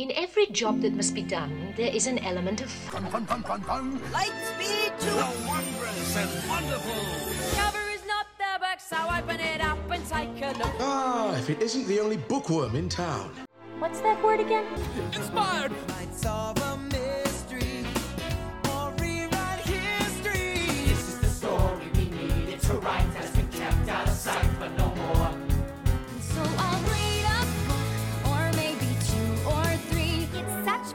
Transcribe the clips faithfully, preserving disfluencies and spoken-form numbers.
In every job that must be done, there is an element of fun. Fun, fun, fun, fun, fun. Light speed to the wondrous and wonderful. Cover is not the book, so open it up and take a look. Ah, if it isn't the only bookworm in town. What's that word again? Inspired. Might solve a mystery or rewrite history. This is the story we needed to write. That's been kept out of sight, but no more. So I'll read a book, or maybe two or three. It's such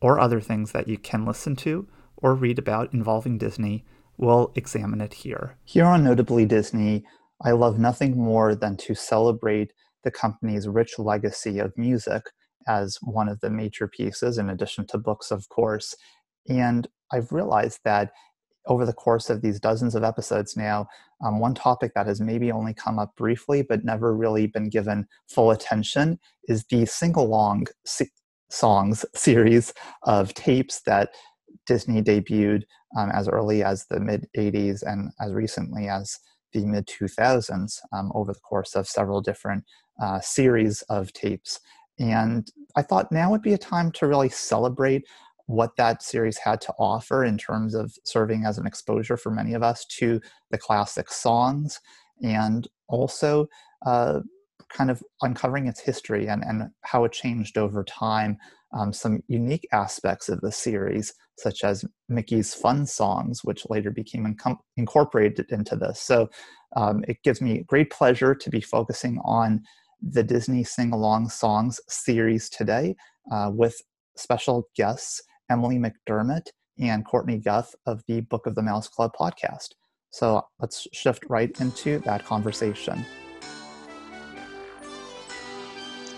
or other things that you can listen to or read about involving Disney. We'll examine it here. Here on Notably Disney, I love nothing more than to celebrate the company's rich legacy of music as one of the major pieces, in addition to books, of course. And I've realized that over the course of these dozens of episodes now, um, one topic that has maybe only come up briefly but never really been given full attention is the sing-along si- songs series of tapes that Disney debuted um, as early as the mid-eighties and as recently as the mid two thousands um, over the course of several different uh, series of tapes. And I thought now would be a time to really celebrate what that series had to offer in terms of serving as an exposure for many of us to the classic songs, and also uh, kind of uncovering its history and, and how it changed over time. Um, some unique aspects of the series, such as Mickey's Fun Songs, which later became incom- incorporated into this. So um, it gives me great pleasure to be focusing on the Disney Sing Along Songs series today uh, with special guests Emily McDermott and Courtney Guth of the Book of the Mouse Club podcast. So let's shift right into that conversation.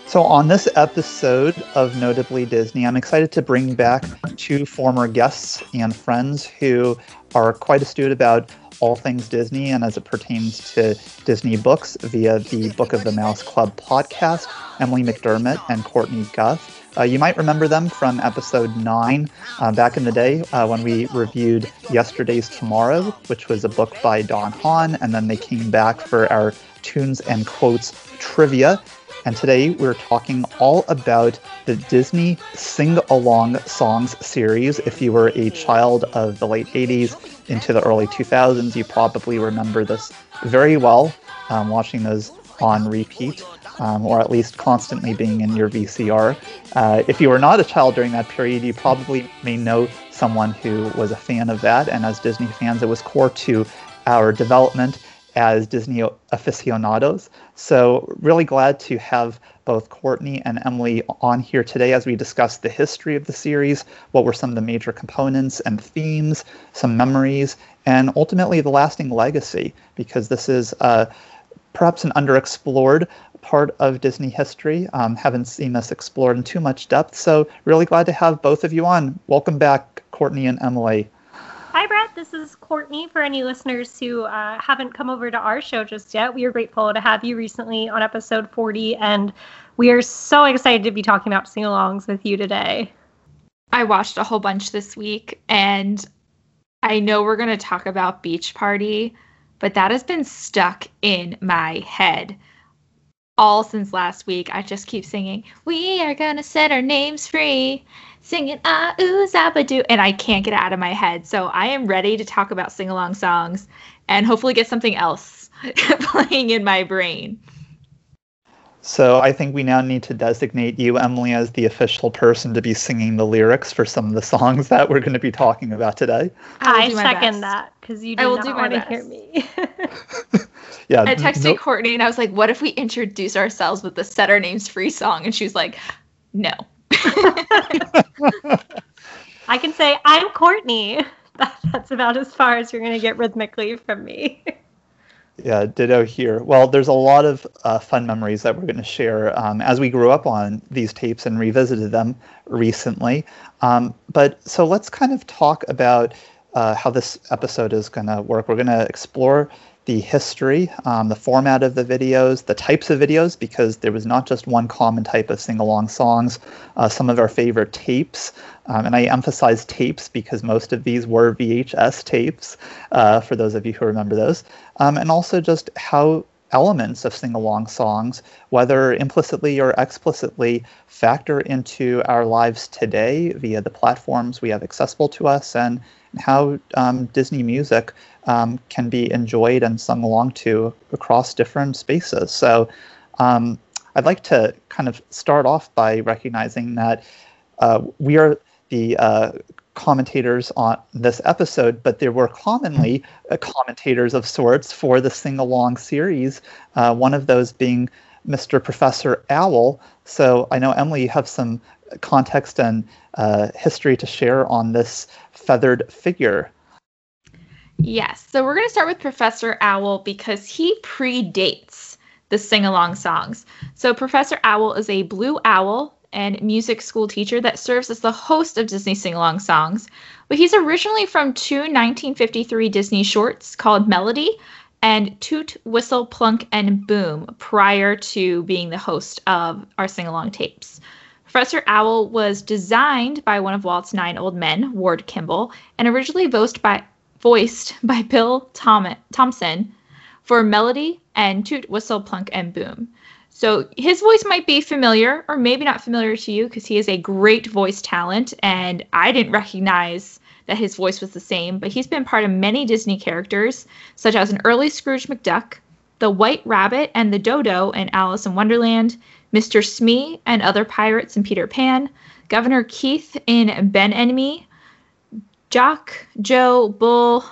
So on this episode of Notably Disney, I'm excited to bring back two former guests and friends who are quite astute about all things Disney and as it pertains to Disney books via the Book of the Mouse Club podcast, Emily McDermott and Courtney Guth. Uh, you might remember them from episode nine uh, back in the day uh, when we reviewed Yesterday's Tomorrow, which was a book by Don Hahn, and then they came back for our Tunes and Quotes trivia. And today we're talking all about the Disney Sing Along Songs series. If you were a child of the late eighties into the early two thousands, you probably remember this very well, um, watching those on repeat, um, or at least constantly being in your V C R. Uh, if you were not a child during that period, you probably may know someone who was a fan of that. And as Disney fans, it was core to our development as Disney aficionados. So really glad to have both Courtney and Emily on here today as we discuss the history of the series, what were some of the major components and themes, some memories, and ultimately the lasting legacy, because this is uh, perhaps an underexplored part of Disney history. Um, haven't seen this explored in too much depth, so really glad to have both of you on. Welcome back, Courtney and Emily. Hi, Brett. This is Courtney. For any listeners who uh, haven't come over to our show just yet, we are grateful to have you recently on episode forty, and we are so excited to be talking about sing-alongs with you today. I watched a whole bunch this week, and I know we're going to talk about Beach Party, but that has been stuck in my head all since last week. I just keep singing, "We are going to set our names free." Singing ah ooh zabadoo, and I can't get it out of my head. So I am ready to talk about sing-along songs and hopefully get something else playing in my brain. So I think we now need to designate you, Emily, as the official person to be singing the lyrics for some of the songs that we're going to be talking about today. I, I second best. that because you do I will not do want best. to hear me. Yeah, I texted no- Courtney and I was like, what if we introduce ourselves with the Set Our Names Free song? And she was like, no. I can say, I'm Courtney. That, that's about as far as you're going to get rhythmically from me. Yeah, ditto here. Well, there's a lot of uh, fun memories that we're going to share um, as we grew up on these tapes and revisited them recently. Um, but so let's kind of talk about uh, how this episode is going to work. We're going to explore the history, um, the format of the videos, the types of videos, because there was not just one common type of sing-along songs, uh, some of our favorite tapes. Um, and I emphasize tapes because most of these were V H S tapes, uh, for those of you who remember those. Um, and also just how elements of sing-along songs, whether implicitly or explicitly, factor into our lives today via the platforms we have accessible to us, and how um, Disney music um, can be enjoyed and sung along to across different spaces. So um, I'd like to kind of start off by recognizing that uh, we are the uh, commentators on this episode, but there were commonly uh, commentators of sorts for the sing-along series, uh, one of those being Mister Professor Owl. So I know, Emily, you have some context and uh, history to share on this feathered figure. Yes, so we're going to start with Professor Owl because he predates the sing-along songs. So Professor Owl is a blue owl and music school teacher that serves as the host of Disney Sing-Along Songs. But he's originally from two nineteen fifty-three Disney shorts called Melody and Toot, Whistle, Plunk, and Boom prior to being the host of our sing-along tapes. Professor Owl was designed by one of Walt's nine old men, Ward Kimball, and originally voiced by, voiced by Bill Thom- Thompson for Melody and Toot, Whistle, Plunk, and Boom. So his voice might be familiar or maybe not familiar to you because he is a great voice talent, and I didn't recognize that his voice was the same, but he's been part of many Disney characters, such as an early Scrooge McDuck, the White Rabbit and the Dodo in Alice in Wonderland, Mister Smee and Other Pirates in Peter Pan, Governor Keith in Ben and Me, Jock, Joe, Bull,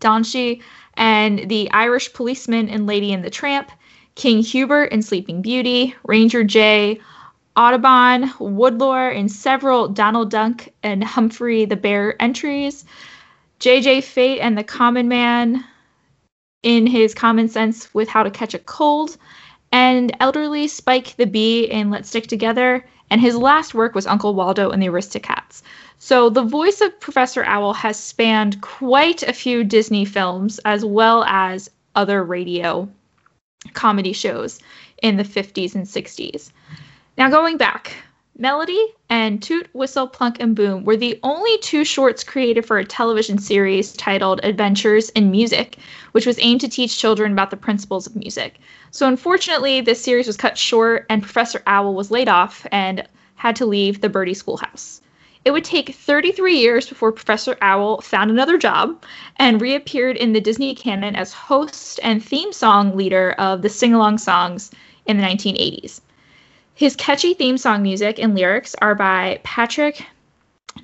Donchie, and the Irish Policeman in Lady and the Tramp, King Hubert in Sleeping Beauty, Ranger Jay, Audubon, Woodlore in several Donald Duck and Humphrey the Bear entries, J J Fate and the Common Man in his Common Sense with How to Catch a Cold, and elderly Spike the Bee in Let's Stick Together, and his last work was Uncle Waldo and the Aristocats. So the voice of Professor Owl has spanned quite a few Disney films as well as other radio comedy shows in the fifties and sixties. Now going back, Melody and Toot, Whistle, Plunk, and Boom were the only two shorts created for a television series titled Adventures in Music, which was aimed to teach children about the principles of music. So unfortunately, this series was cut short and Professor Owl was laid off and had to leave the Birdie Schoolhouse. It would take thirty-three years before Professor Owl found another job and reappeared in the Disney canon as host and theme song leader of the sing-along songs in the nineteen eighties. His catchy theme song music and lyrics are by Patrick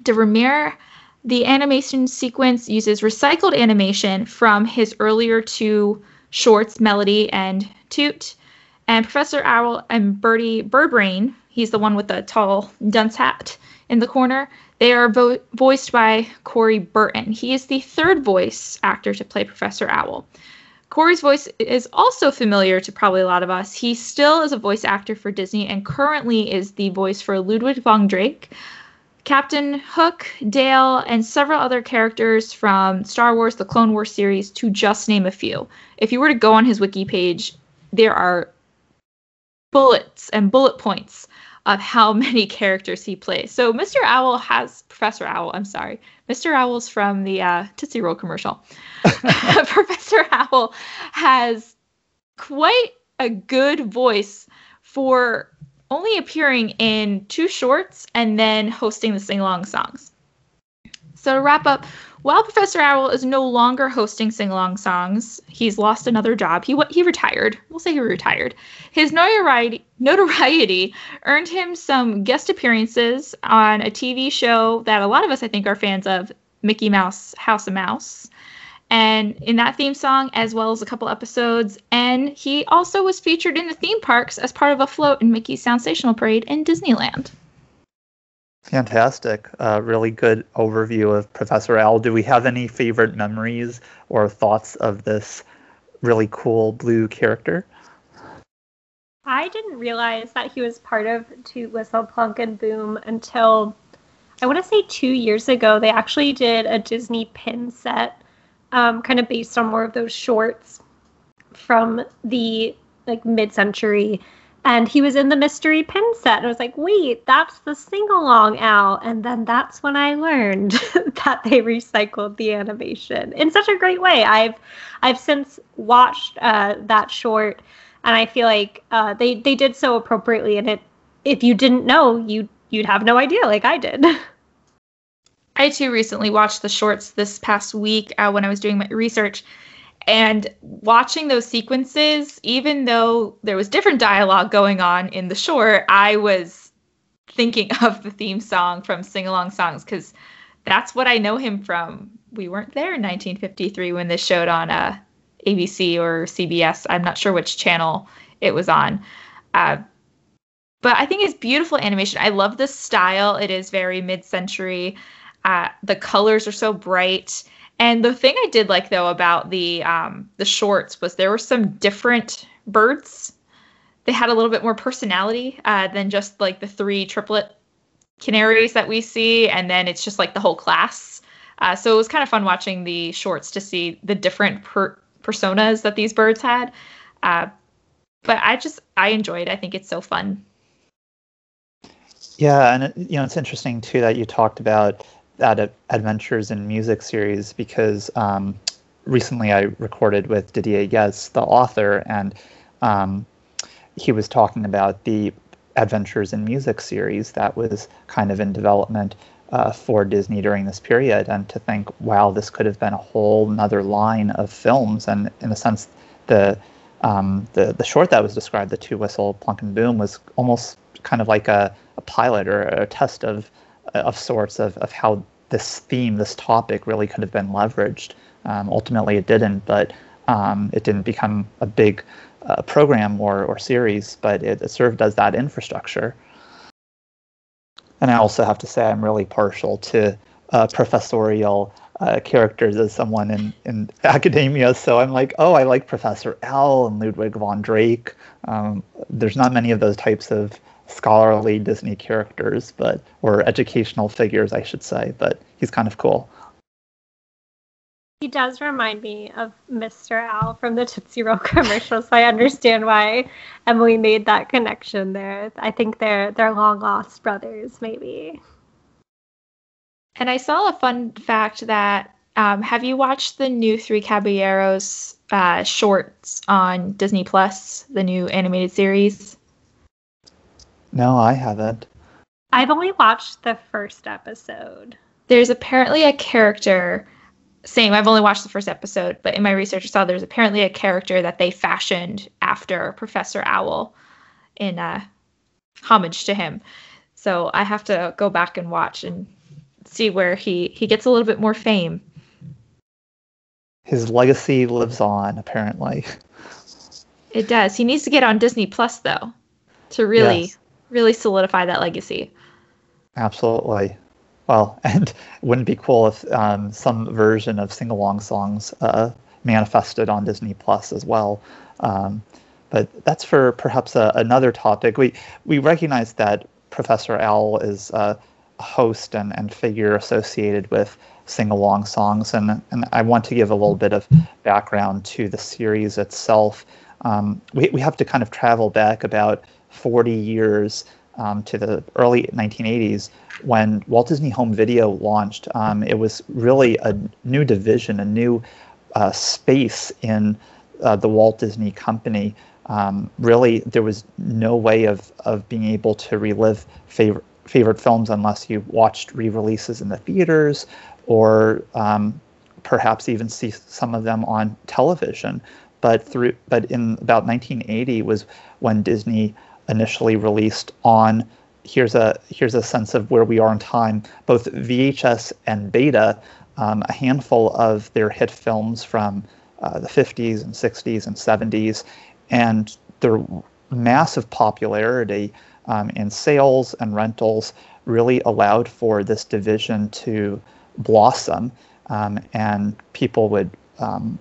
DeRemere. The animation sequence uses recycled animation from his earlier two shorts, Melody and Toot, and Professor Owl and Birdie Birdbrain, he's the one with the tall dunce hat in the corner, they are vo- voiced by Corey Burton. He is the third voice actor to play Professor Owl. Corey's voice is also familiar to probably a lot of us. He still is a voice actor for Disney and currently is the voice for Ludwig von Drake, Captain Hook, Dale, and several other characters from Star Wars, the Clone Wars series, to just name a few. If you were to go on his wiki page, there are bullets and bullet points of how many characters he plays. So Mister Owl has, Professor Owl, I'm sorry, Mister Owl's from the uh, Tootsie Roll commercial. Professor Owl has quite a good voice for only appearing in two shorts and then hosting the sing-along songs. So to wrap up, While Professor Owl is no longer hosting sing-along songs, he's lost another job. He he retired. We'll say he retired. His notoriety, notoriety earned him some guest appearances on a T V show that a lot of us, I think, are fans of, Mickey Mouse, House of Mouse. And in that theme song, as well as a couple episodes. And he also was featured in the theme parks as part of a float in Mickey's Sensational Parade in Disneyland. Fantastic. Uh, really good overview of Professor Owl. Do we have any favorite memories or thoughts of this really cool blue character? I didn't realize that he was part of Toot Whistle Plunk and Boom until, I want to say two years ago, they actually did a Disney pin set, um, kind of based on more of those shorts from the like mid-century. And he was in the mystery pin set. And I was like, wait, that's the sing-along Owl. And then that's when I learned that they recycled the animation in such a great way. I've I've since watched uh, that short, and I feel like uh, they, they did so appropriately. And it, if you didn't know, you, you'd have no idea, like I did. I, too, recently watched the shorts this past week uh, when I was doing my research. And watching those sequences, even though there was different dialogue going on in the short, I was thinking of the theme song from Sing Along Songs because that's what I know him from. We weren't there in nineteen fifty-three when this showed on uh, A B C or C B S. I'm not sure which channel it was on. Uh, but I think it's beautiful animation. I love the style. It is very mid-century. Uh, the colors are so bright. And the thing I did like, though, about the um, the shorts was there were some different birds. They had a little bit more personality uh, than just, like, the three triplet canaries that we see. And then it's just, like, the whole class. Uh, so it was kind of fun watching the shorts to see the different per- personas that these birds had. Uh, but I just, I enjoyed it. I think it's so fun. Yeah, and, it, you know, it's interesting, too, that you talked about that Adventures in Music series, because um, recently I recorded with Didier Yes, the author, and um, he was talking about the Adventures in Music series that was kind of in development uh, for Disney during this period. And to think, wow, this could have been a whole nother line of films. And in a sense, the um, the, the short that was described, the Toot Whistle Plunk and Boom, was almost kind of like a, a pilot or a test of of sorts of, of how this theme, this topic really could have been leveraged. Um, ultimately, it didn't, but um, it didn't become a big uh, program or, or series, but it, it served as that infrastructure. And I also have to say I'm really partial to uh, professorial uh, characters as someone in, in academia. So I'm like, oh, I like Professor Owl and Ludwig von Drake. Um, there's not many of those types of scholarly Disney characters, but or educational figures, I should say, but he's kind of cool. He does remind me of Mister Owl from the Tootsie Roll commercial, so I understand why Emily made that connection there. I think they're they're long lost brothers, maybe. And I saw a fun fact that um, have you watched the new Three Caballeros uh, shorts on Disney Plus, the new animated series? No, I haven't. I've only watched the first episode. There's apparently a character, same, I've only watched the first episode, but in my research I saw there's apparently a character that they fashioned after Professor Owl in uh, homage to him. So I have to go back and watch and see where he, he gets a little bit more fame. His legacy lives on, apparently. It does. He needs to get on Disney Plus, though, to really... Yes. Really solidify that legacy. Absolutely. Well, and wouldn't it be cool if um, some version of sing-along songs uh, manifested on Disney Plus as well? Um, but that's for perhaps a, another topic. We we recognize that Professor Owl is a host and, and figure associated with sing-along songs, and, and I want to give a little bit of background to the series itself. Um, we we have to kind of travel back about forty years um, to the early nineteen eighties when Walt Disney Home Video launched. Um, it was really a new division, a new uh, space in uh, the Walt Disney Company. Um, really, there was no way of, of being able to relive favorite favorite films unless you watched re-releases in the theaters or um, perhaps even see some of them on television. But through, but in about nineteen eighty was when Disney initially released on, here's a here's a sense of where we are in time, both V H S and Beta, um, a handful of their hit films from uh, the fifties and sixties and seventies, and their massive popularity um, in sales and rentals really allowed for this division to blossom, um, and people would um,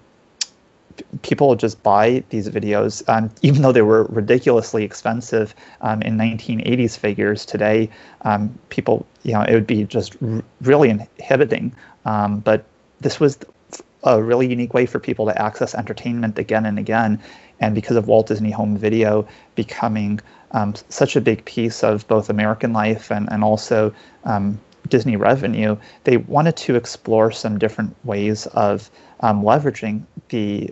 people would just buy these videos, um, even though they were ridiculously expensive um, in nineteen eighties figures. Today, um, people, you know, it would be just r- really inhibiting. Um, but this was a really unique way for people to access entertainment again and again. And because of Walt Disney Home Video becoming um, such a big piece of both American life and, and also um, Disney revenue, they wanted to explore some different ways of um, leveraging the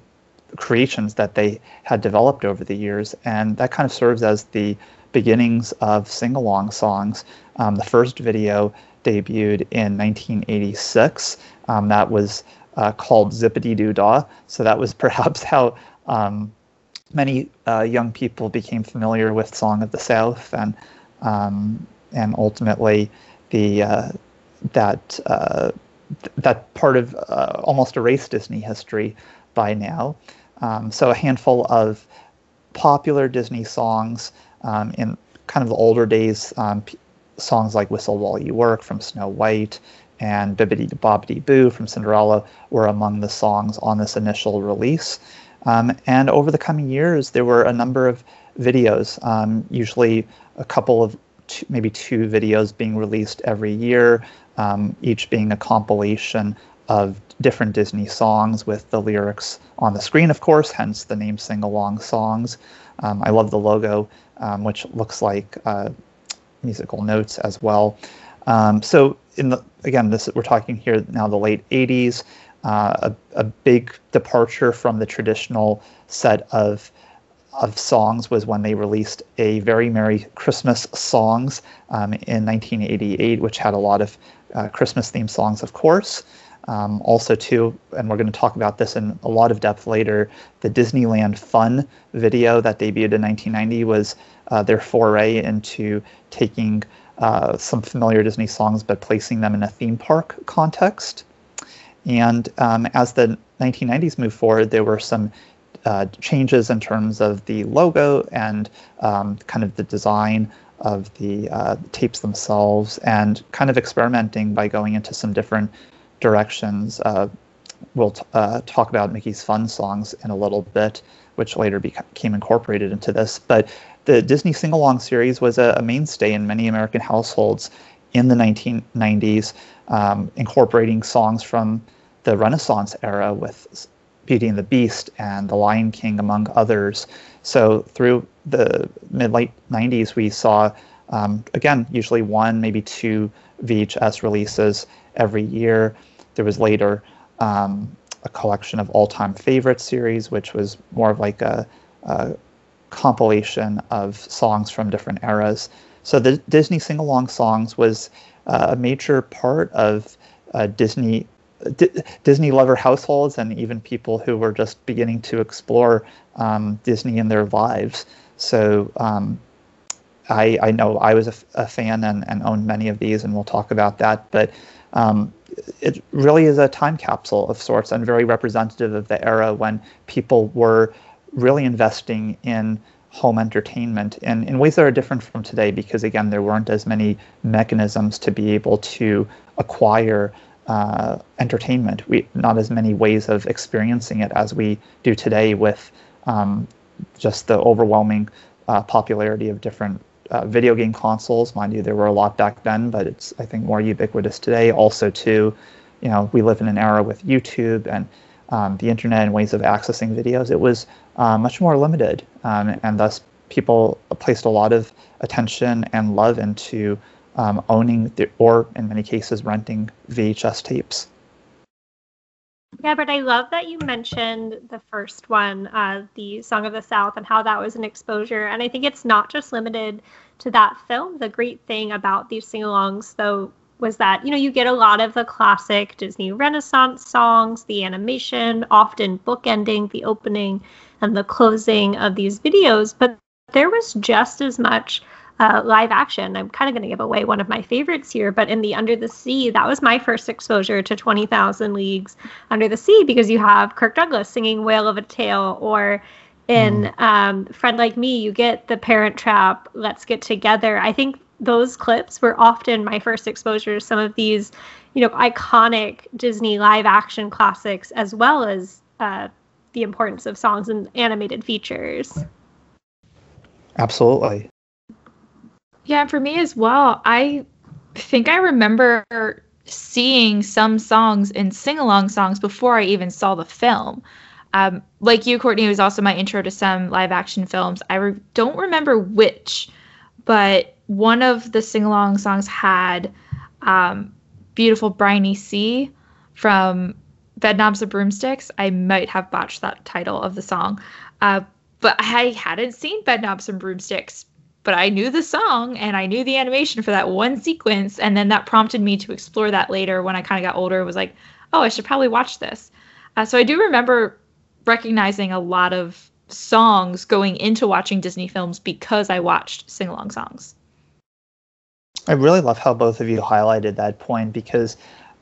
creations that they had developed over the years. And that kind of serves as the beginnings of sing-along songs. Um, the first video debuted in nineteen eighty-six. Um, that was uh, called Zippity Doo Dah. So that was perhaps how um, many uh, young people became familiar with Song of the South, and um, and ultimately the uh, that uh, th- that part of uh, almost erased Disney history by now. Um, so a handful of popular Disney songs um, in kind of the older days, um, p- songs like Whistle While You Work from Snow White and Bibbidi Bobbidi Boo from Cinderella were among the songs on this initial release. Um, and over the coming years, there were a number of videos, um, usually a couple of two, maybe two videos being released every year, um, each being a compilation of different Disney songs with the lyrics on the screen, of course, hence the name Sing Along Songs. Um, I love the logo, um, which looks like uh, musical notes as well. Um, so in the, again, this we're talking here now the late eighties, Uh, a, a big departure from the traditional set of of songs was when they released a Very Merry Christmas songs um, in nineteen eighty-eight, which had a lot of uh, Christmas-themed songs, of course. Um, also, too, and we're going to talk about this in a lot of depth later, the Disneyland Fun video that debuted in nineteen ninety was uh, their foray into taking uh, some familiar Disney songs but placing them in a theme park context. And um, as the nineteen nineties moved forward, there were some uh, changes in terms of the logo and um, kind of the design of the uh, tapes themselves, and kind of experimenting by going into some different directions. Uh, we'll t- uh, talk about Mickey's Fun Songs in a little bit, which later became incorporated into this. But the Disney Sing Along series was a, a mainstay in many American households in the nineteen nineties, um, incorporating songs from the Renaissance era with Beauty and the Beast and The Lion King, among others. So through the mid-late nineties, we saw, um, again, usually one, maybe two V H S releases every year. There was later um, a collection of all-time favorite series, which was more of like a, a compilation of songs from different eras. So the Disney Sing Along Songs was uh, a major part of uh, Disney D- Disney lover households, and even people who were just beginning to explore um, Disney in their lives. So um, I, I know I was a, f- a fan and, and owned many of these, and we'll talk about that. But um, it really is a time capsule of sorts, and very representative of the era when people were really investing in home entertainment in, in ways that are different from today, because, again, there weren't as many mechanisms to be able to acquire Uh, entertainment. We not as many ways of experiencing it as we do today, with um, just the overwhelming uh, popularity of different uh, video game consoles. Mind you, there were a lot back then, but it's, I think, more ubiquitous today. Also, too, you know, we live in an era with YouTube and um, the internet and ways of accessing videos. It was uh, much more limited, um, and thus people placed a lot of attention and love into Um, owning the, or in many cases renting V H S tapes. Yeah, but I love that you mentioned the first one, uh, the Song of the South, and how that was an exposure. And I think it's not just limited to that film. The great thing about these sing-alongs, though, was that, you know, you get a lot of the classic Disney Renaissance songs, the animation, often bookending the opening and the closing of these videos, but there was just as much uh, live action. I'm kind of going to give away one of my favorites here, but in the Under the Sea, that was my first exposure to twenty thousand Leagues Under the Sea, because you have Kirk Douglas singing Whale of a Tale, or in um, Friend Like Me, you get The Parent Trap, Let's Get Together. I think those clips were often my first exposure to some of these, you know, iconic Disney live action classics, as well as uh, the importance of songs and animated features. Absolutely. Yeah, for me as well. I think I remember seeing some songs in sing-along songs before I even saw the film. Um, like you, Courtney, it was also my intro to some live action films. I re- don't remember which, but one of the sing-along songs had um, Beautiful Briny Sea from Bedknobs and Broomsticks. I might have botched that title of the song, uh, but I hadn't seen Bedknobs and Broomsticks, but I knew the song and I knew the animation for that one sequence, and then that prompted me to explore that later when I kind of got older. Was like, oh, I should probably watch this. Uh, so I do remember recognizing a lot of songs going into watching Disney films because I watched sing-along songs. I really love how both of you highlighted that point, because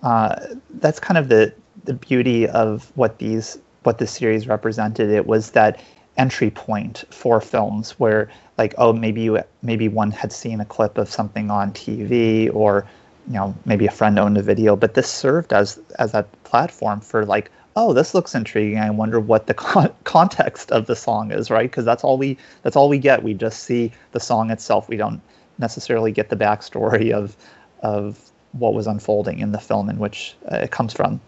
uh, that's kind of the the beauty of what these what the series represented. It was that entry point for films where, like, oh, maybe you maybe one had seen a clip of something on T V, or, you know, maybe a friend owned a video, but this served as as a platform for, like, oh, this looks intriguing. I wonder what the con- context of the song is, right? Because that's all we that's all we get. We just see the song itself. We don't necessarily get the backstory of of what was unfolding in the film in which uh, it comes from.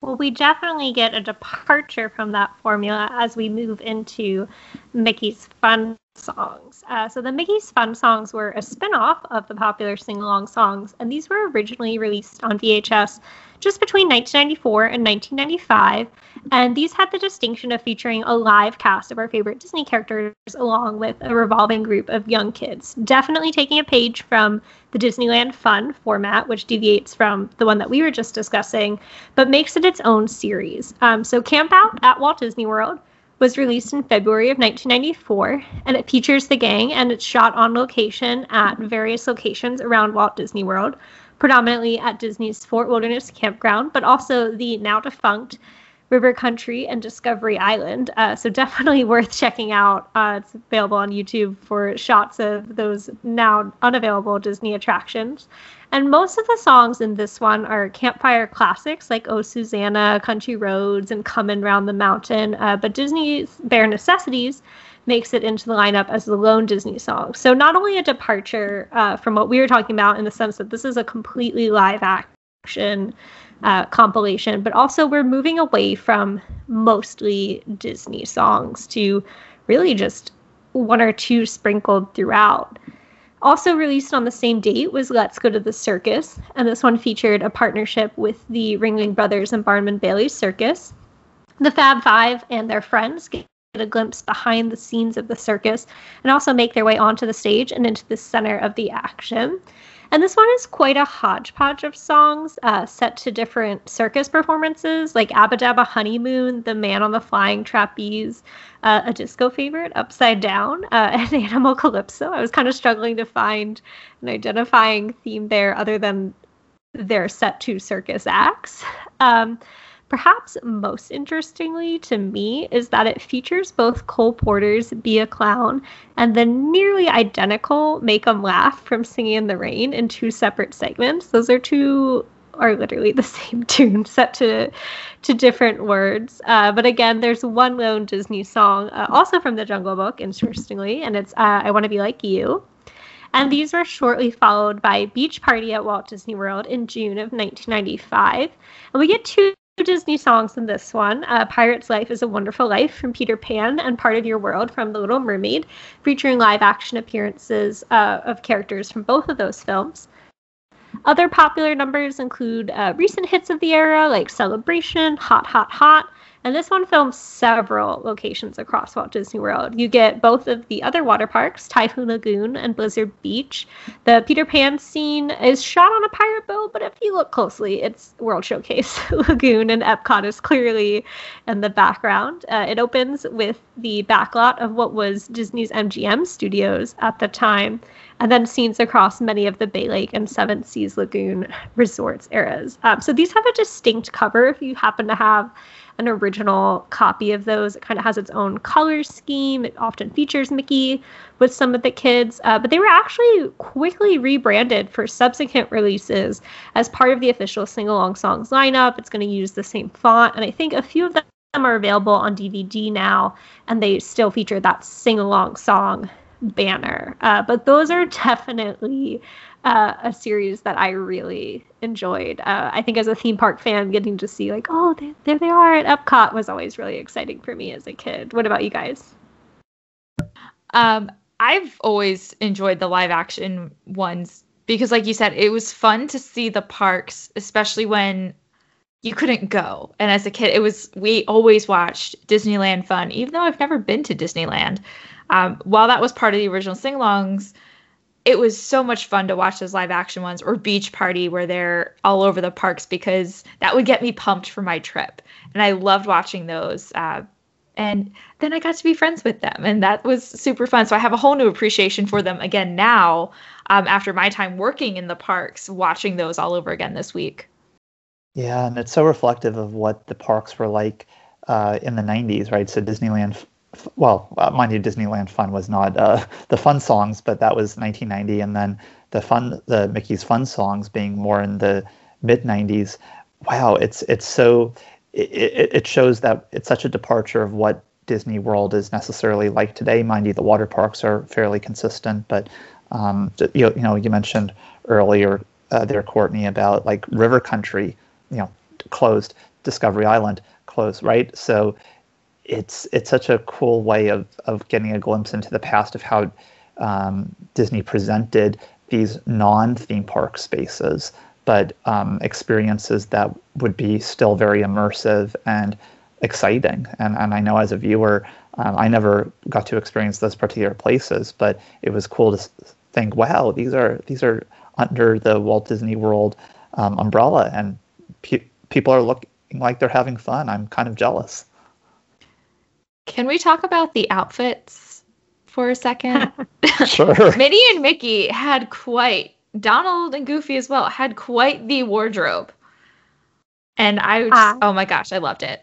Well, we definitely get a departure from that formula as we move into Mickey's Fun Songs. Uh, so the Mickey's Fun Songs were a spinoff of the popular sing-along songs, and these were originally released on V H S just between nineteen ninety-four and nineteen ninety-five, and these had the distinction of featuring a live cast of our favorite Disney characters along with a revolving group of young kids, definitely taking a page from the Disneyland Fun format, which deviates from the one that we were just discussing, but makes it its own series. Um, so Camp Out at Walt Disney World was released in February of nineteen ninety-four, and it features the gang, and it's shot on location at various locations around Walt Disney World, predominantly at Disney's Fort Wilderness Campground, but also the now-defunct River Country and Discovery Island. Uh, so definitely worth checking out. Uh, it's available on YouTube for shots of those now unavailable Disney attractions. And most of the songs in this one are campfire classics like Oh Susanna, Country Roads, and Comin' Round the Mountain. Uh, but Disney's Bare Necessities makes it into the lineup as the lone Disney song. So not only a departure uh, from what we were talking about in the sense that this is a completely live action uh, compilation, but also we're moving away from mostly Disney songs to really just one or two sprinkled throughout. Also released on the same date was Let's Go to the Circus, and this one featured a partnership with the Ringling Brothers and Barnum and Bailey Circus. The Fab Five and their friends get a glimpse behind the scenes of the circus and also make their way onto the stage and into the center of the action. And this one is quite a hodgepodge of songs uh, set to different circus performances like Abba Dabba Honeymoon, The Man on the Flying Trapeze, uh, a disco favorite, Upside Down, uh, and Animal Calypso. I was kind of struggling to find an identifying theme there other than their set to circus acts. Um, Perhaps most interestingly to me is that it features both Cole Porter's Be a Clown and the nearly identical Make 'em Laugh from Singing in the Rain in two separate segments. Those are two are literally the same tune set to to different words. Uh, but again, there's one lone Disney song, uh, also from the Jungle Book, interestingly, and it's uh, I Want to Be Like You. And these were shortly followed by Beach Party at Walt Disney World in June of nineteen ninety-five. And we get two Disney songs in this one. Uh, Pirate's Life is a Wonderful Life from Peter Pan and Part of Your World from The Little Mermaid, featuring live action appearances uh, of characters from both of those films. Other popular numbers include uh, recent hits of the era like Celebration, Hot, Hot, Hot, And this one films several locations across Walt Disney World. You get both of the other water parks, Typhoon Lagoon and Blizzard Beach. The Peter Pan scene is shot on a pirate boat, but if you look closely, it's World Showcase Lagoon, and Epcot is clearly in the background. Uh, it opens with the backlot of what was Disney's M G M Studios at the time, and then scenes across many of the Bay Lake and Seven Seas Lagoon resorts eras. Um, so these have a distinct cover if you happen to have an original copy of those. It kind of has its own color scheme. It often features Mickey with some of the kids, uh, but they were actually quickly rebranded for subsequent releases as part of the official Sing Along Songs lineup. It's going to use the same font, and I think a few of them are available on D V D now, and they still feature that Sing Along Song banner. Uh, but those are definitely uh, a series that I really enjoyed. Uh, I think as a theme park fan, getting to see like, oh, they, there they are at Epcot was always really exciting for me as a kid. What about you guys? Um, I've always enjoyed the live action ones because, like you said, it was fun to see the parks, especially when you couldn't go. And as a kid, it was, we always watched Disneyland Fun, even though I've never been to Disneyland. Um, while that was part of the original sing-alongs, it was so much fun to watch those live-action ones, or Beach Party, where they're all over the parks, because that would get me pumped for my trip. And I loved watching those. Uh, and then I got to be friends with them, and that was super fun. So I have a whole new appreciation for them again now, um, after my time working in the parks, watching those all over again this week. Yeah, and it's so reflective of what the parks were like uh, in the nineties, right? So Disneyland... Well, uh, mind you, Disneyland Fun was not uh, the Fun Songs, but that was nineteen ninety, and then the fun, the Mickey's Fun Songs being more in the mid nineties. Wow, it's it's so it, it shows that it's such a departure of what Disney World is necessarily like today. Mind you, the water parks are fairly consistent, but um, you you know you mentioned earlier uh, there, Courtney, about like River Country, you know, closed, Discovery Island closed, right? So. It's it's such a cool way of, of getting a glimpse into the past of how um, Disney presented these non-theme park spaces, but um, experiences that would be still very immersive and exciting. And and I know as a viewer, um, I never got to experience those particular places, but it was cool to think, wow, these are these are under the Walt Disney World um, umbrella, and pe- people are looking like they're having fun. I'm kind of jealous. Can we talk about the outfits for a second? Sure. Minnie and Mickey had quite, Donald and Goofy as well, had quite the wardrobe. And I, just, uh, oh my gosh, I loved it.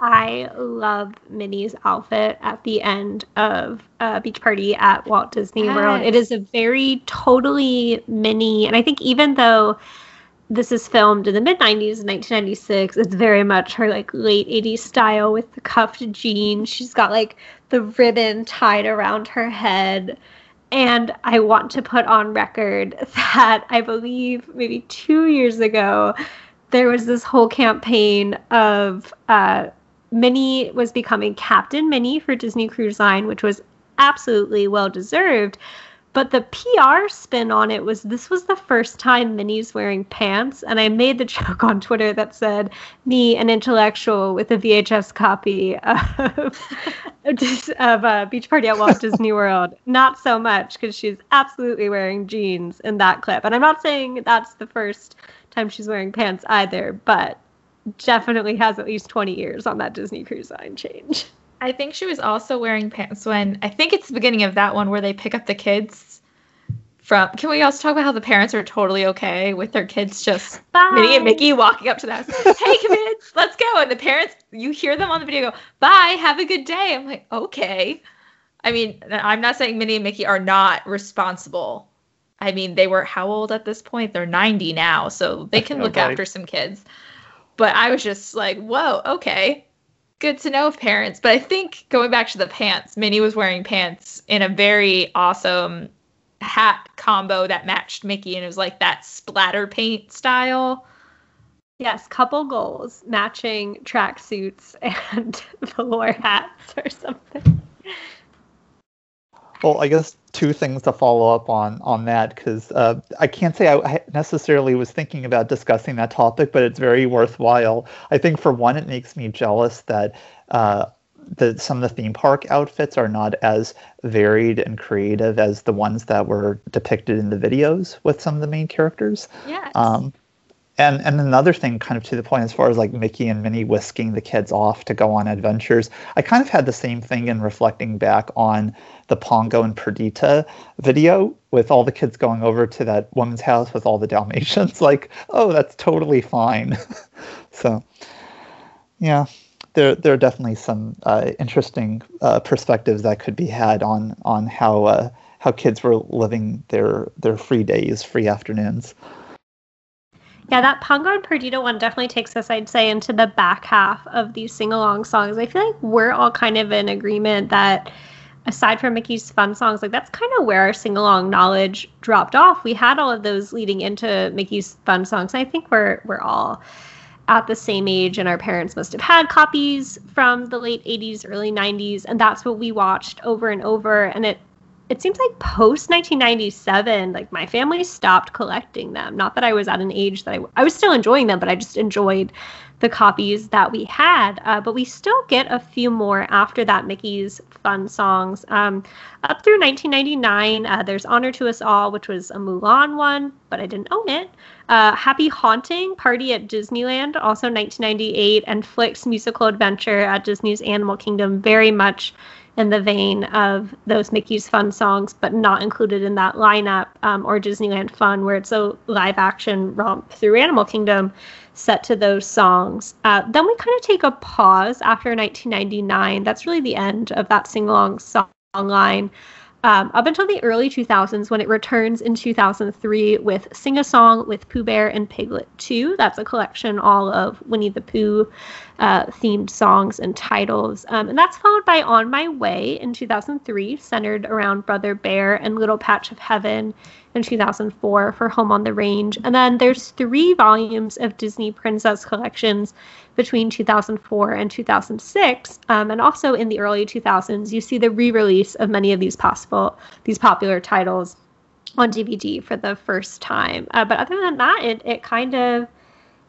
I love Minnie's outfit at the end of uh, Beach Party at Walt Disney yes. World. It is a very totally Minnie, and I think even though this is filmed in the mid-nineties, nineteen ninety-six. It's very much her, like, late eighties style with the cuffed jeans. She's got, like, the ribbon tied around her head. And I want to put on record that I believe maybe two years ago, there was this whole campaign of uh, Minnie was becoming Captain Minnie for Disney Cruise Line, which was absolutely well-deserved. But the P R spin on it was this was the first time Minnie's wearing pants. And I made the joke on Twitter that said, me, an intellectual with a V H S copy of, of uh, Beach Party at Walt Disney World. Not so much, because she's absolutely wearing jeans in that clip. And I'm not saying that's the first time she's wearing pants either, but definitely has at least twenty years on that Disney Cruise Line change. I think she was also wearing pants when, I think it's the beginning of that one where they pick up the kids from, can we also talk about how the parents are totally okay with their kids just, bye. Minnie and Mickey walking up to them, hey kids, let's go. And the parents, you hear them on the video go, bye, have a good day. I'm like, okay. I mean, I'm not saying Minnie and Mickey are not responsible. I mean, they were how old at this point? They're ninety now, so they can look okay. after some kids. But I was just like, whoa, okay. Good to know, parents. But I think going back to the pants, Minnie was wearing pants in a very awesome hat combo that matched Mickey, and it was like that splatter paint style. Yes, couple goals, matching tracksuits and velour hats or something. Well, I guess two things to follow up on on that, because uh, I can't say I necessarily was thinking about discussing that topic, but it's very worthwhile. I think, for one, it makes me jealous that uh, that some of the theme park outfits are not as varied and creative as the ones that were depicted in the videos with some of the main characters. Yes. Um, And and another thing, kind of to the point, as far as like Mickey and Minnie whisking the kids off to go on adventures, I kind of had the same thing in reflecting back on the Pongo and Perdita video with all the kids going over to that woman's house with all the Dalmatians. Like, oh, that's totally fine. So, yeah, there there are definitely some uh, interesting uh, perspectives that could be had on on how uh, how kids were living their their free days, free afternoons. Yeah, that Pongo and Perdita one definitely takes us, I'd say, into the back half of these sing-along songs. I feel like we're all kind of in agreement that, aside from Mickey's Fun Songs, like that's kind of where our sing-along knowledge dropped off. We had all of those leading into Mickey's Fun Songs. I think we're we're all at the same age, and our parents must have had copies from the late eighties, early nineties, and that's what we watched over and over. And it It seems like post nineteen ninety-seven, like my family stopped collecting them. Not that I was at an age that I, w- I was still enjoying them, but I just enjoyed the copies that we had. Uh, but we still get a few more after that Mickey's Fun Songs. Um, up through nineteen ninety-nine, uh, there's Honor to Us All, which was a Mulan one, but I didn't own it. Uh, Happy Haunting, Party at Disneyland, also nineteen ninety-eight, and Flick's Musical Adventure at Disney's Animal Kingdom, very much in the vein of those Mickey's Fun Songs, but not included in that lineup, um, or Disneyland Fun, where it's a live-action romp through Animal Kingdom set to those songs. Uh, then we kind of take a pause after nineteen ninety-nine. That's really the end of that sing-along song line, um, up until the early two thousands, when it returns in two thousand three with Sing a Song with Pooh Bear and Piglet two. That's a collection all of Winnie the Pooh Uh, themed songs and titles. Um, and that's followed by On My Way in two thousand three, centered around Brother Bear, and Little Patch of Heaven in two thousand four for Home on the Range. And then there's three volumes of Disney Princess collections between two thousand four and two thousand six. Um, and also in the early two thousands, you see the re-release of many of these possible, these popular titles on D V D for the first time. Uh, but other than that, it, it kind of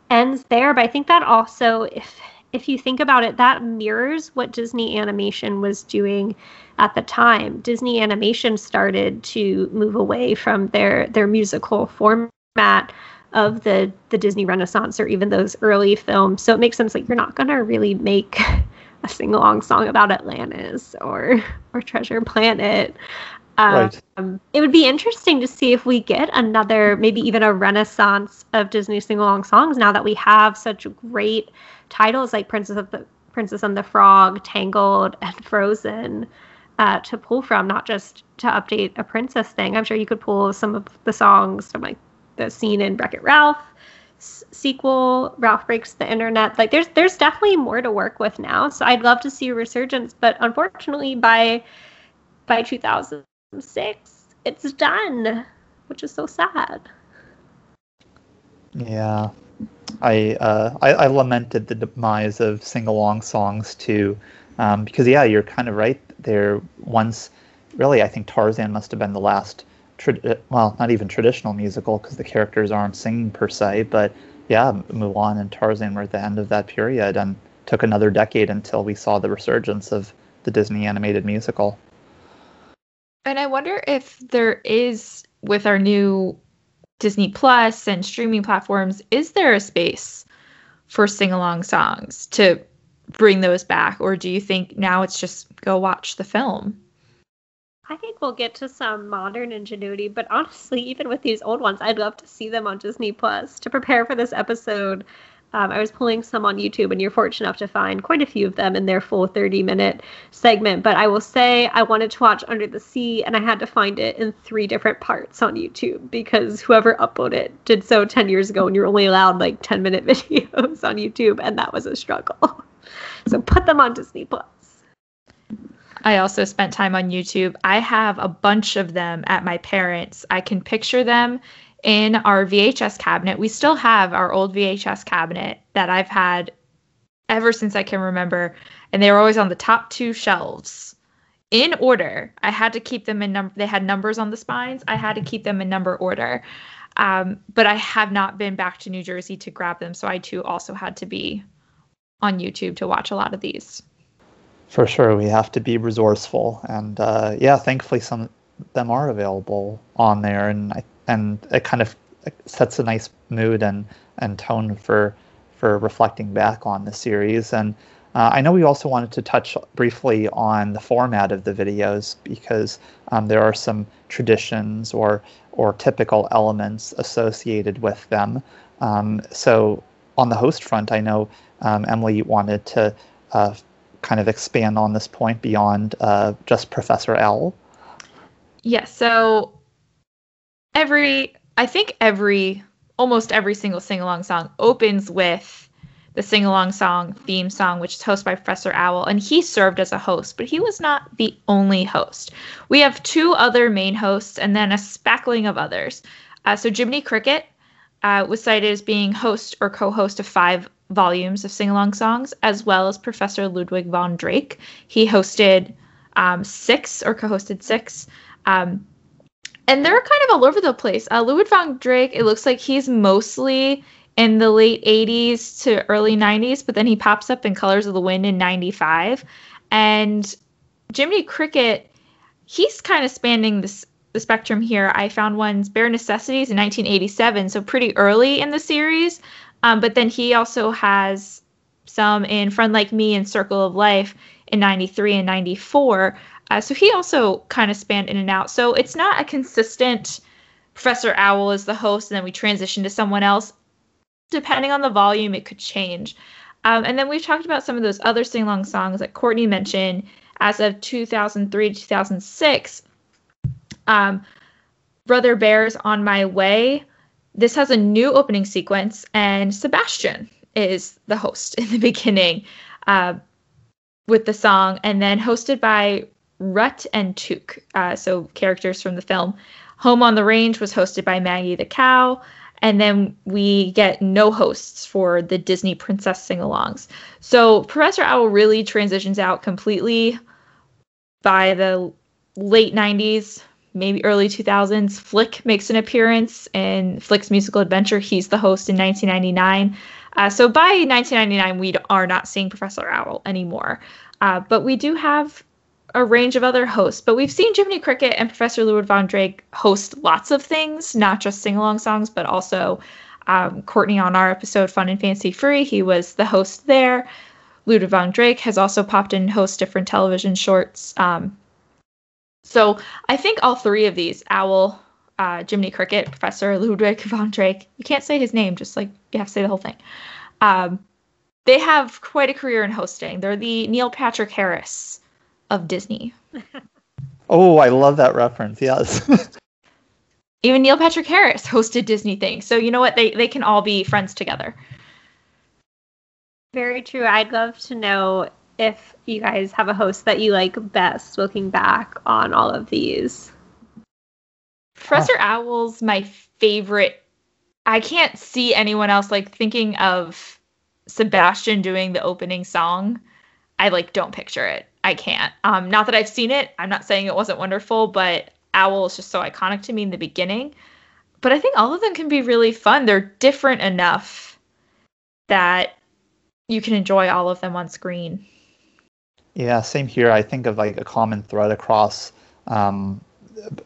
ends there. But I think that also, if If you think about it, that mirrors what Disney Animation was doing at the time. Disney Animation started to move away from their, their musical format of the, the Disney Renaissance, or even those early films. So it makes sense, like, you're not going to really make a sing-along song about Atlantis or, or Treasure Planet. Um, right. It would be interesting to see if we get another, maybe even a renaissance of Disney sing-along songs, now that we have such great titles like Princess of the Princess and the Frog, Tangled, and Frozen uh, to pull from, not just to update a princess thing. I'm sure you could pull some of the songs from like the scene in Wreck-It Ralph s- sequel, Ralph Breaks the Internet. Like there's there's definitely more to work with now. So I'd love to see a resurgence, but unfortunately by by two thousand six, it's done, which is so sad. Yeah. I, uh, I I lamented the demise of sing-along songs too, um, because yeah, you're kind of right there. Once, really, I think Tarzan must have been the last, tra- well, not even traditional musical, because the characters aren't singing per se. But yeah, Mulan and Tarzan were at the end of that period, and took another decade until we saw the resurgence of the Disney animated musical. And I wonder if there is, with our new Disney Plus and streaming platforms, is there a space for sing-along songs to bring those back? Or do you think now it's just go watch the film? I think we'll get to some modern ingenuity, but honestly, even with these old ones, I'd love to see them on Disney Plus. To prepare for this episode, um, I was pulling some on YouTube, and you're fortunate enough to find quite a few of them in their full thirty-minute segment. But I will say I wanted to watch Under the Sea, and I had to find it in three different parts on YouTube, because whoever uploaded it did so ten years ago, and you're only allowed like ten-minute videos on YouTube, and that was a struggle. So put them on Disney Plus. I also spent time on YouTube. I have a bunch of them at my parents'. I can picture them in our V H S cabinet. We still have our old V H S cabinet that I've had ever since I can remember, and they were always on the top two shelves in order. I had to keep them in number. They had numbers on the spines. I had to keep them in number order. Um, but I have not been back to New Jersey to grab them. So I, too, also had to be on YouTube to watch a lot of these. For sure. We have to be resourceful. And, uh, yeah, thankfully some of them are available on there. And I, and it kind of sets a nice mood and, and tone for for reflecting back on the series. And uh, I know we also wanted to touch briefly on the format of the videos, because um, there are some traditions or or typical elements associated with them. Um, so on the host front, I know um, Emily wanted to uh, kind of expand on this point beyond uh, just Professor Owl. Yes. Yeah, so every, I think every, almost every single sing-along song opens with the sing-along song theme song, which is hosted by Professor Owl. And he served as a host, but he was not the only host. We have two other main hosts and then a spackling of others. Uh, so Jiminy Cricket uh, was cited as being host or co-host of five volumes of sing-along songs, as well as Professor Ludwig von Drake. He hosted um, six or co-hosted six. Um, and they're kind of all over the place. Uh, Ludwig von Drake, it looks like he's mostly in the late eighties to early nineties, but then he pops up in Colors of the Wind in ninety-five. And Jiminy Cricket, he's kind of spanning this, the spectrum here. I found one's Bare Necessities in nineteen eighty-seven, so pretty early in the series. Um, but then he also has some in Friend Like Me and Circle of Life in ninety-three and ninety-four. Uh, so he also kind of spanned in and out. So it's not a consistent Professor Owl is the host, and then we transition to someone else. Depending on the volume, it could change. Um, and then we've talked about some of those other sing-along songs that Courtney mentioned as of two thousand three to two thousand six. Um, Brother Bear's On My Way. This has a new opening sequence, and Sebastian is the host in the beginning uh, with the song, and then hosted by Rut and Took, uh, so characters from the film. Home on the Range was hosted by Maggie the Cow. And then we get no hosts for the Disney Princess sing-alongs. So Professor Owl really transitions out completely by the late nineties, maybe early two thousands. Flick makes an appearance in Flick's Musical Adventure. He's the host in nineteen ninety-nine. Uh, so by nineteen ninety-nine, we are not seeing Professor Owl anymore. Uh, but we do have a range of other hosts, but we've seen Jiminy Cricket and Professor Ludwig von Drake host lots of things, not just sing-along songs, but also um, Courtney on our episode Fun and Fancy Free. He was the host there. Ludwig von Drake has also popped in and hosts different television shorts. Um, so I think all three of these, Owl, uh, Jiminy Cricket, Professor Ludwig von Drake, you can't say his name, just like you have to say the whole thing. Um, they have quite a career in hosting. They're the Neil Patrick Harris of Disney. Oh, I love that reference. Yes. Even Neil Patrick Harris hosted Disney things. So you know what? They they can all be friends together. Very true. I'd love to know if you guys have a host that you like best looking back on all of these. Professor huh. Owl's my favorite. I can't see anyone else, like thinking of Sebastian doing the opening song. I like don't picture it. I can't. Um, not that I've seen it. I'm not saying it wasn't wonderful, but Owl is just so iconic to me in the beginning. But I think all of them can be really fun. They're different enough that you can enjoy all of them on screen. Yeah, same here. I think of like a common thread across um,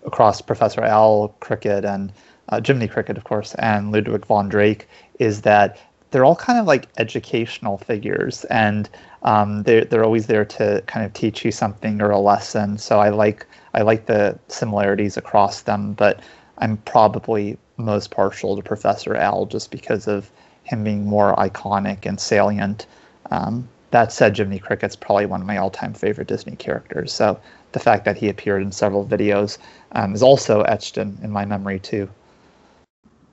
across Professor Owl, Cricket, and uh, Jiminy Cricket, of course, and Ludwig von Drake is that they're all kind of like educational figures, and um, they're they're always there to kind of teach you something or a lesson. So I like I like the similarities across them, but I'm probably most partial to Professor Owl just because of him being more iconic and salient. Um, that said, Jiminy Cricket's probably one of my all-time favorite Disney characters. So the fact that he appeared in several videos um, is also etched in, in my memory too.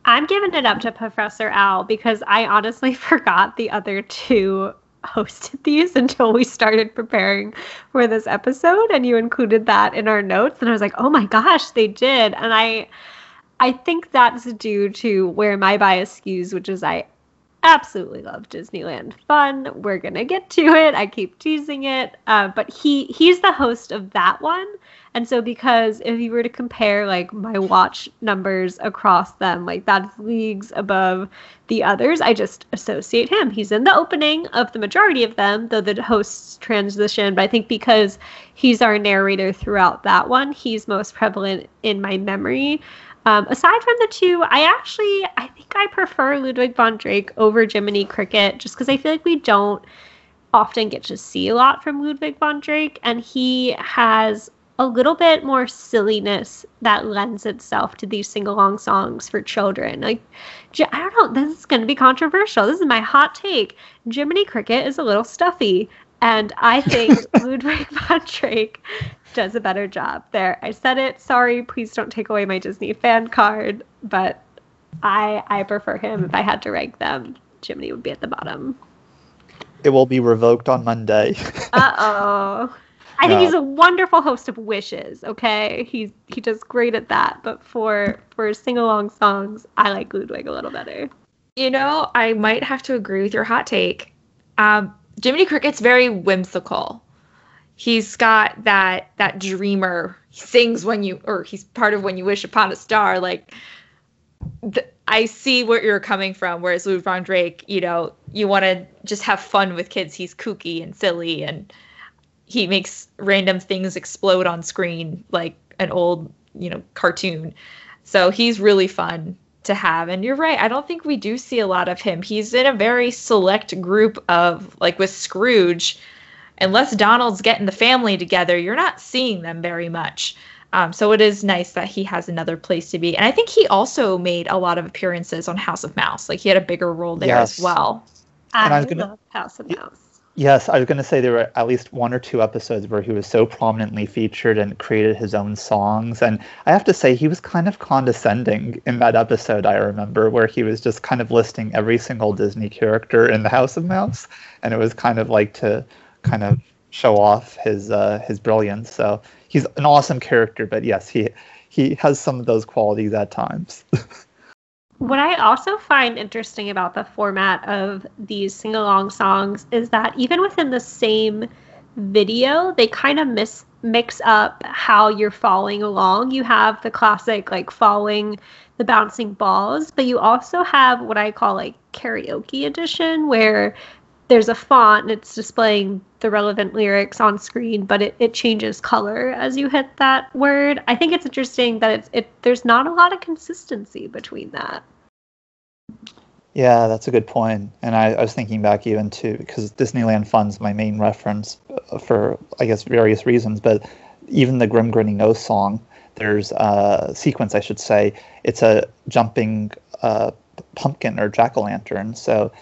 I'm giving it up to Professor Owl because I honestly forgot the other two hosted these until we started preparing for this episode, and you included that in our notes, and I was like, oh my gosh, they did. And I I think that's due to where my bias skews, which is I absolutely love Disneyland Fun. We're going to get to it. I keep teasing it. Uh, but he he's the host of that one. And so because if you were to compare, like, my watch numbers across them, like, that's leagues above the others, I just associate him. He's in the opening of the majority of them, though the hosts transition. But I think because he's our narrator throughout that one, he's most prevalent in my memory. Um, aside from the two, I actually, I think I prefer Ludwig von Drake over Jiminy Cricket, just because I feel like we don't often get to see a lot from Ludwig von Drake, and he has a little bit more silliness that lends itself to these sing-along songs for children. Like, I don't know, this is going to be controversial. This is my hot take. Jiminy Cricket is a little stuffy, and I think Ludwig von Drake does a better job there. I said it. Sorry, please don't take away my Disney fan card, but I I prefer him. If I had to rank them, Jiminy would be at the bottom. It will be revoked on Monday. Uh-oh. I no. think he's a wonderful host of Wishes, okay? He's he does great at that, but for for sing-along songs, I like Ludwig a little better. You know, I might have to agree with your hot take. Um, Jiminy Cricket's very whimsical. He's got that that dreamer. He sings when you, or he's part of When You Wish Upon a Star. Like, th- I see where you're coming from. Whereas Ludwig von Drake, you know, you want to just have fun with kids. He's kooky and silly, and he makes random things explode on screen like an old, you know, cartoon. So he's really fun to have. And you're right. I don't think we do see a lot of him. He's in a very select group of, like with Scrooge, unless Donald's getting the family together, you're not seeing them very much. Um, so it is nice that he has another place to be. And I think he also made a lot of appearances on House of Mouse. Like, he had a bigger role there yes. as well. And I, I was gonna, love House of Mouse. Yes, I was going to say there were at least one or two episodes where he was so prominently featured and created his own songs. And I have to say, he was kind of condescending in that episode, I remember, where he was just kind of listing every single Disney character in the House of Mouse. And it was kind of like to kind of show off his uh his brilliance. So he's an awesome character, but yes, he he has some of those qualities at times. What I also find interesting about the format of these sing-along songs is that even within the same video, they kind of mis- mix up how you're following along. You have the classic, like, following the bouncing balls, but you also have what I call, like, karaoke edition, where there's a font and it's displaying the relevant lyrics on screen, but it, it changes color as you hit that word. I think it's interesting that it's, it there's not a lot of consistency between that. Yeah, that's a good point. And I, I was thinking back even to, because Disneyland Fun's my main reference for, I guess, various reasons, but even the Grim Grinning Gnomes song, there's a sequence, I should say, it's a jumping uh, pumpkin or jack-o'-lantern. So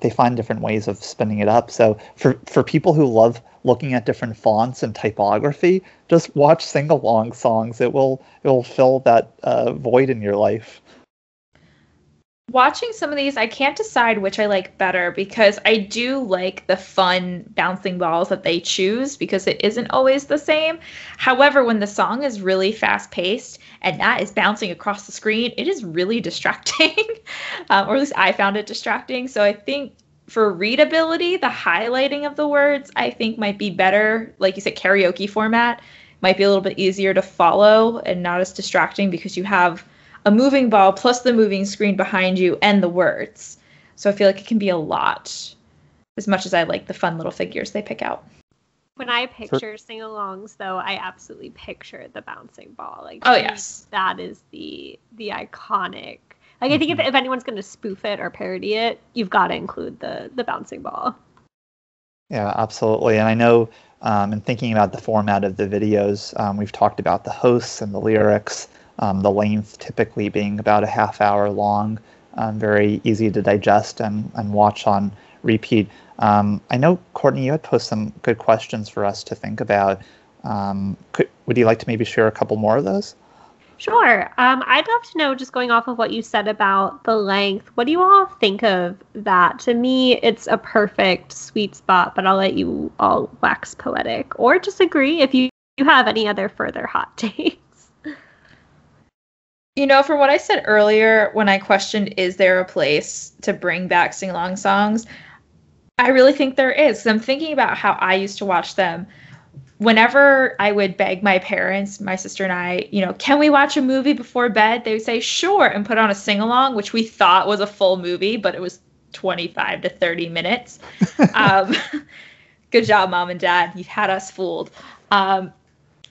they find different ways of spinning it up. So for, for people who love looking at different fonts and typography, just watch sing-along songs. It will it will fill that uh, void in your life. Watching some of these, I can't decide which I like better, because I do like the fun bouncing balls that they choose, because it isn't always the same. However, when the song is really fast-paced and that is bouncing across the screen, it is really distracting, um, or at least I found it distracting. So I think for readability, the highlighting of the words, I think, might be better. Like you said, karaoke format might be a little bit easier to follow and not as distracting, because you have a moving ball plus the moving screen behind you and the words. So I feel like it can be a lot, as much as I like the fun little figures they pick out. When I picture sing-alongs, though, I absolutely picture the bouncing ball. Like, oh, yes. That is the the iconic. Like, I think if, if anyone's going to spoof it or parody it, you've got to include the, the bouncing ball. Yeah, absolutely. And I know um, in thinking about the format of the videos, um, we've talked about the hosts and the lyrics. Um, the length typically being about a half hour long, um, very easy to digest and, and watch on repeat. Um, I know, Courtney, you had posed some good questions for us to think about. Um, could, would you like to maybe share a couple more of those? Sure. Um, I'd love to know, just going off of what you said about the length, what do you all think of that? To me, it's a perfect sweet spot, but I'll let you all wax poetic or disagree if you, you have any other further hot takes. You you know, for what I said earlier when I questioned, is there a place to bring back sing-along songs? I really think there is. So I'm thinking about how I used to watch them. Whenever I would beg my parents, my sister and I, you know, can we watch a movie before bed? They would say, sure, and put on a sing-along, which we thought was a full movie, but it was twenty-five to thirty minutes. Um, good job, Mom and Dad. You had us fooled. Um,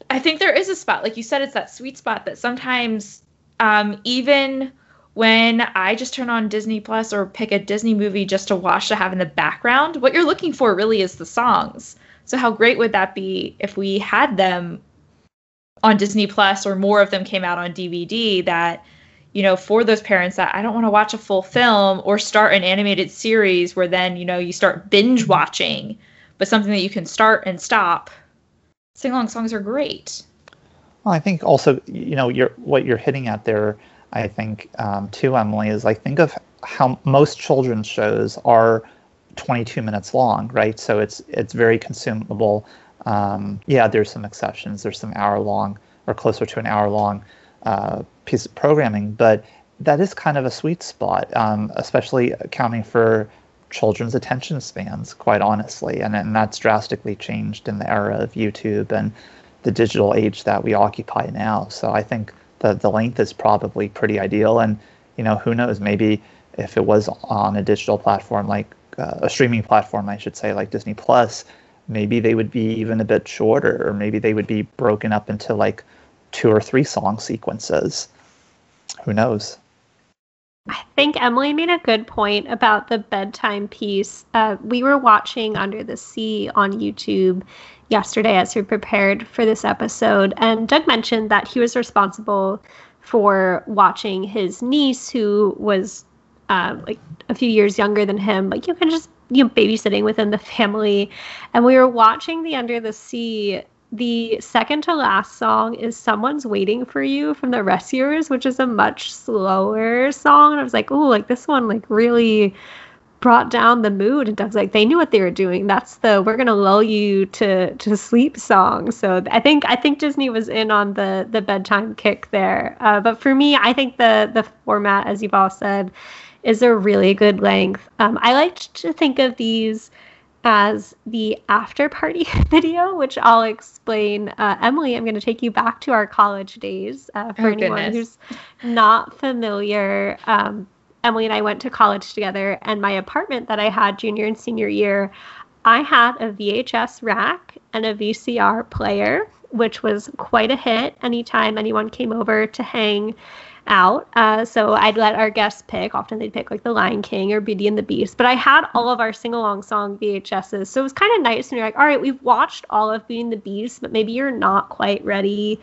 I think there is a spot. Like you said, it's that sweet spot that sometimes um, even when I just turn on Disney Plus or pick a Disney movie just to watch to have in the background, what you're looking for really is the songs. So how great would that be if we had them on Disney Plus or more of them came out on D V D that, you know, for those parents that I don't want to watch a full film or start an animated series where then, you know, you start binge watching, but something that you can start and stop. Sing-along songs are great. Well, I think also, you know, you're, what you're hitting at there, I think, um, too, Emily, is I think of how most children's shows are twenty-two minutes long, right? So it's it's very consumable. Um, yeah, there's some exceptions. There's some hour-long or closer to an hour-long uh, piece of programming, but that is kind of a sweet spot, um, especially accounting for children's attention spans, quite honestly. And, and that's drastically changed in the era of YouTube and the digital age that we occupy now. So I think the, the length is probably pretty ideal. And, you know, who knows, maybe if it was on a digital platform like Uh, a streaming platform, I should say, like Disney Plus, maybe they would be even a bit shorter, or maybe they would be broken up into like two or three song sequences. Who knows? I think Emily made a good point about the bedtime piece. Uh, we were watching Under the Sea on YouTube yesterday as we prepared for this episode, and Doug mentioned that he was responsible for watching his niece, who was Um, like a few years younger than him, like you can just, you know, babysitting within the family. And we were watching the Under the Sea. The second to last song is Someone's Waiting for You from the Rescuers, which is a much slower song. And I was like, oh, like this one like really brought down the mood. And Doug's like, they knew what they were doing. That's the we're gonna lull you to to sleep song. So I think I think Disney was in on the the bedtime kick there. Uh, but for me, I think the the format, as you've all said, is a really good length. Um, I like to think of these as the after party video, which I'll explain. Uh, Emily, I'm going to take you back to our college days. Uh, for oh, anyone goodness. who's not familiar, um, Emily and I went to college together, and my apartment that I had junior and senior year, I had a V H S rack and a V C R player, which was quite a hit anytime anyone came over to hang out. Uh, so I'd let our guests pick. Often they'd pick like The Lion King or Beauty and the Beast. But I had all of our sing-along song V H S's. So it was kind of nice when you're like, all right, we've watched all of Beauty and the Beast, but maybe you're not quite ready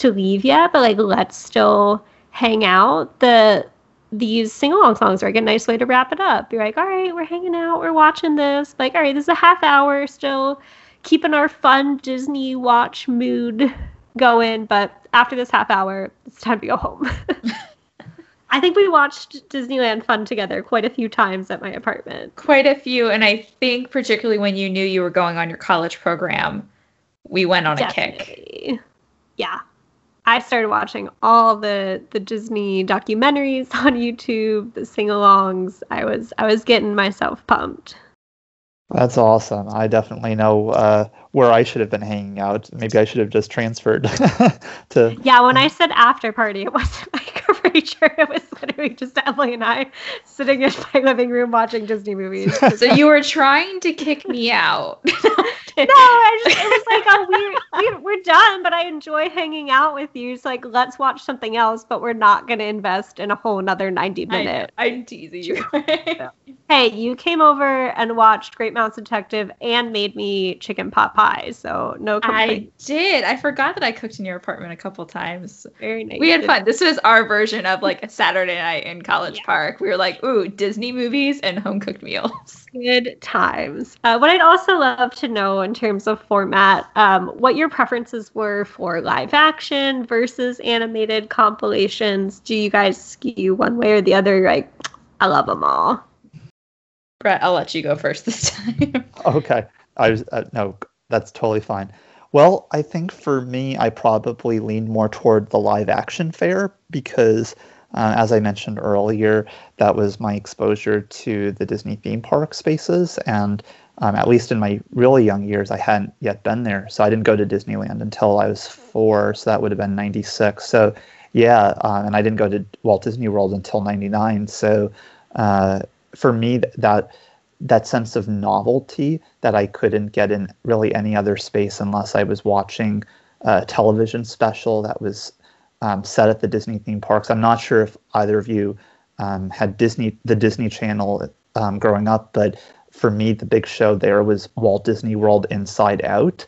to leave yet. But like, let's still hang out. The These sing-along songs are like a nice way to wrap it up. You're like, all right, we're hanging out. We're watching this. Like, all right, this is a half hour still. Keeping our fun Disney watch mood going. But after this half hour, it's time to go home. I think we watched Disneyland Fun together quite a few times at my apartment. Quite a few. And I think particularly when you knew you were going on your college program, we went on Definitely. a kick. Yeah. I started watching all the, the Disney documentaries on YouTube, the sing-alongs. I was, I was getting myself pumped. That's awesome. I definitely know uh, where I should have been hanging out. Maybe I should have just transferred to... Yeah, when I said after party, it wasn't like a rager. It was literally just Emily and I sitting in my living room watching Disney movies. So you were trying to kick me out. no, I just, it was like, a weird, we're done, but I enjoy hanging out with you. So like, let's watch something else, but we're not going to invest in a whole nother ninety minute. I, I'm teasing you. Yeah. Hey, you came over and watched Great Mouse Detective and made me chicken pot pie, so no complaints. I did. I forgot that I cooked in your apartment a couple times. Very nice. We had fun. This was our version of like a Saturday night in College yeah. Park. We were like, ooh, Disney movies and home-cooked meals. Good times. Uh, what I'd also love to know in terms of format, um, what your preferences were for live action versus animated compilations. Do you guys skew one way or the other? You're like, I love them all. Brett, I'll let you go first this time. Okay. I was, uh, no, that's totally fine. Well, I think for me, I probably lean more toward the live action fare because, uh, as I mentioned earlier, that was my exposure to the Disney theme park spaces. And um, at least in my really young years, I hadn't yet been there. So I didn't go to Disneyland until I was four. So that would have been ninety-six. So yeah, uh, and I didn't go to Walt Disney World until ninety-nine. So uh, for me, th- that... that sense of novelty that I couldn't get in really any other space unless I was watching a television special that was um, set at the Disney theme parks. I'm not sure if either of you um, had Disney, the Disney Channel um, growing up, but for me, the big show there was Walt Disney World Inside Out.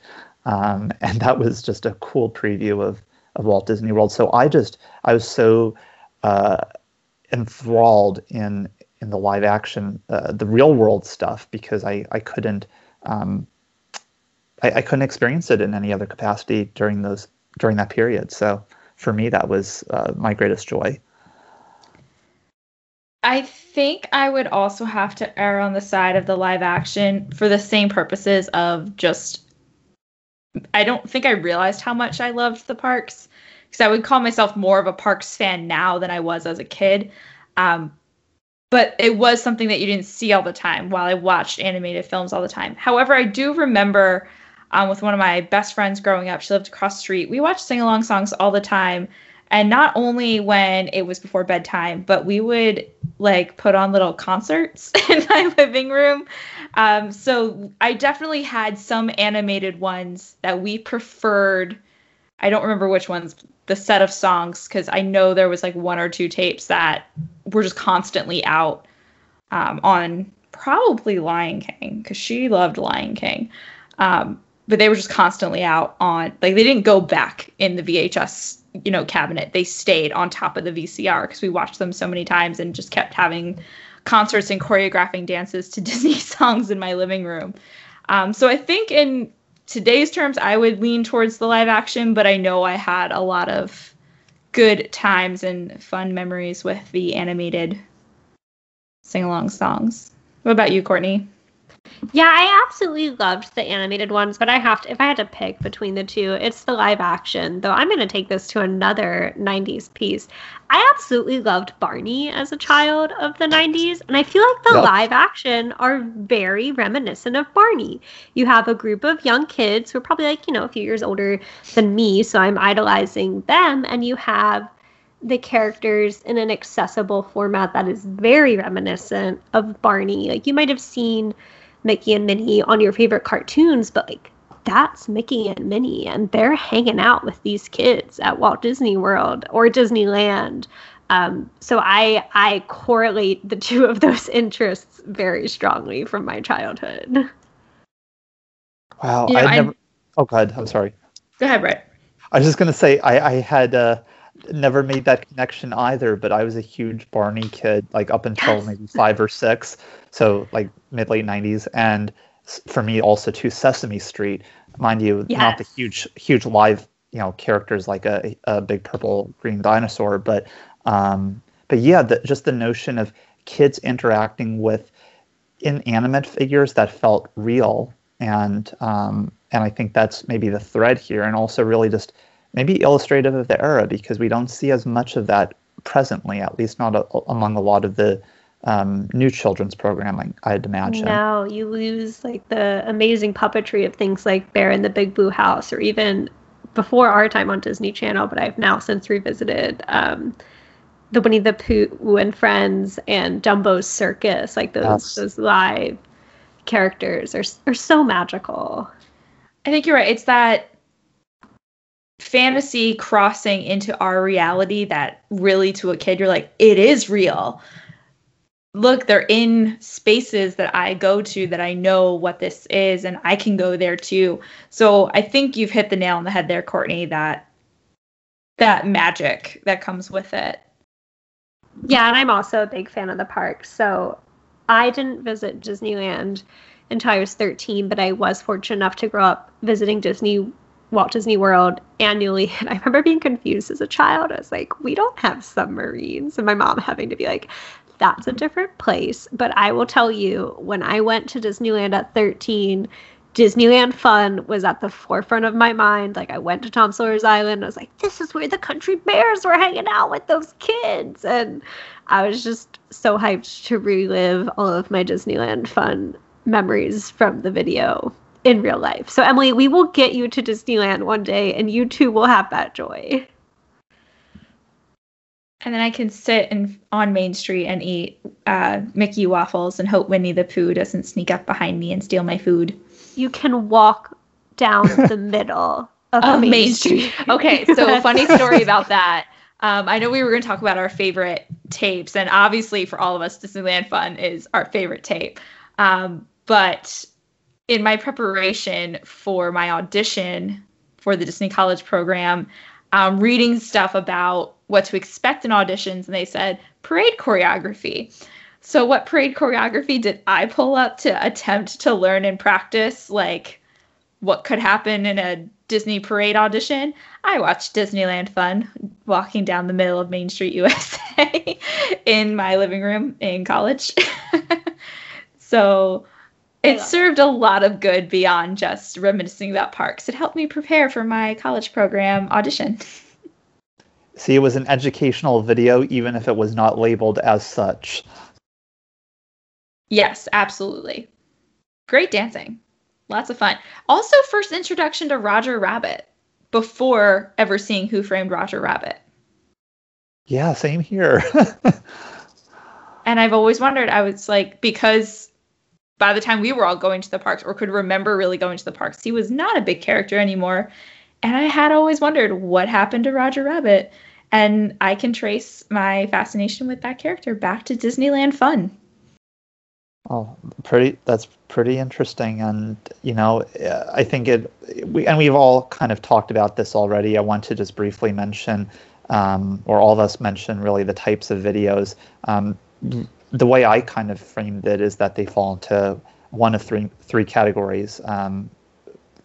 Um, and that was just a cool preview of, of Walt Disney World. So I just, I was so uh, enthralled in, in the live action, uh, the real world stuff, because I, I couldn't, um, I, I couldn't experience it in any other capacity during those, during that period. So for me, that was uh, my greatest joy. I think I would also have to err on the side of the live action for the same purposes of just, I don't think I realized how much I loved the parks, because I would call myself more of a parks fan now than I was as a kid. Um, But it was something that you didn't see all the time while I watched animated films all the time. However, I do remember um, with one of my best friends growing up, she lived across the street. We watched Sing Along Songs all the time. And not only when it was before bedtime, but we would like put on little concerts in my living room. Um, so I definitely had some animated ones that we preferred. I don't remember which ones, the set of songs, because I know there was like one or two tapes that were just constantly out um, on probably Lion King, because she loved Lion King. Um, but they were just constantly out on, like, they didn't go back in the V H S, you know, cabinet. They stayed on top of the V C R because we watched them so many times and just kept having concerts and choreographing dances to Disney songs in my living room. Um, so I think in today's terms, I would lean towards the live action, but I know I had a lot of good times and fun memories with the animated sing-along songs. What about you, Courtney? Yeah, I absolutely loved the animated ones, but I have to, if I had to pick between the two, it's the live action, though I'm going to take this to another nineties piece. I absolutely loved Barney as a child of the nineties, and I feel like the yep. live action are very reminiscent of Barney. You have a group of young kids who are probably like, you know, a few years older than me, so I'm idolizing them, and you have the characters in an accessible format that is very reminiscent of Barney. Like, you might have seen Mickey and Minnie on your favorite cartoons, but like, that's Mickey and Minnie, and they're hanging out with these kids at Walt Disney World or Disneyland. Um, so I I correlate the two of those interests very strongly from my childhood. Wow, you know, I never. Oh, go ahead. I'm sorry. Go ahead, Brett. I was just gonna say I I had uh, never made that connection either, but I was a huge Barney kid, like up until yes. maybe five or six. So like mid late nineties, and for me also to Sesame Street, mind you, yes. not the huge huge live, you know, characters like a, a big purple green dinosaur, but um, but yeah, the, just the notion of kids interacting with inanimate figures that felt real, and um, and I think that's maybe the thread here, and also really just maybe illustrative of the era, because we don't see as much of that presently, at least not a, among a lot of the Um, new children's programming, I'd imagine. No, you lose like the amazing puppetry of things like Bear in the Big Blue House, or even before our time on Disney Channel, but I've now since revisited um, the Winnie the Pooh and Friends and Dumbo's Circus. Like those yes. those live characters are are so magical. I think you're right. It's that fantasy crossing into our reality that really, to a kid, you're like, it is real. Look, they're in spaces that I go to that I know what this is, and I can go there too. So I think you've hit the nail on the head there, Courtney, that that magic that comes with it. Yeah, and I'm also a big fan of the park. So I didn't visit Disneyland until I was thirteen, but I was fortunate enough to grow up visiting Disney Walt Disney World annually, and I remember being confused as a child. I was like, we don't have submarines, and my mom having to be like, that's a different place. But I will tell you, when I went to Disneyland at thirteen, Disneyland Fun was at the forefront of my mind. Like, I went to Tom Sawyer's Island. I was like, this is where the country bears were hanging out with those kids. And I was just so hyped to relive all of my Disneyland Fun memories from the video in real life. So, Emily, we will get you to Disneyland one day, and you too will have that joy. And then I can sit in, on Main Street and eat uh, Mickey waffles and hope Winnie the Pooh doesn't sneak up behind me and steal my food. You can walk down the middle of oh, Main, Main Street. Street. Okay, so funny story about that. Um, I know we were going to talk about our favorite tapes, and obviously for all of us, Disneyland Fun is our favorite tape. Um, but in my preparation for my audition for the Disney College program, um, reading stuff about what to expect in auditions, and they said parade choreography. So what parade choreography did I pull up to attempt to learn and practice, like, what could happen in a Disney parade audition? I watched Disneyland Fun walking down the middle of Main Street, U S A in my living room in college. So it served a lot of good beyond just reminiscing about parks. It helped me prepare for my college program audition. See, it was an educational video, even if it was not labeled as such. Yes, absolutely. Great dancing. Lots of fun. Also, first introduction to Roger Rabbit before ever seeing Who Framed Roger Rabbit. Yeah, same here. And I've always wondered, I was like, because by the time we were all going to the parks, or could remember really going to the parks, he was not a big character anymore. And I had always wondered what happened to Roger Rabbit. And I can trace my fascination with that character back to Disneyland Fun. Oh, pretty! That's pretty interesting, and you know, I think it. We and we've all kind of talked about this already. I want to just briefly mention, um, or all of us mention, really the types of videos. Um, the way I kind of framed it is that they fall into one of three three categories, um,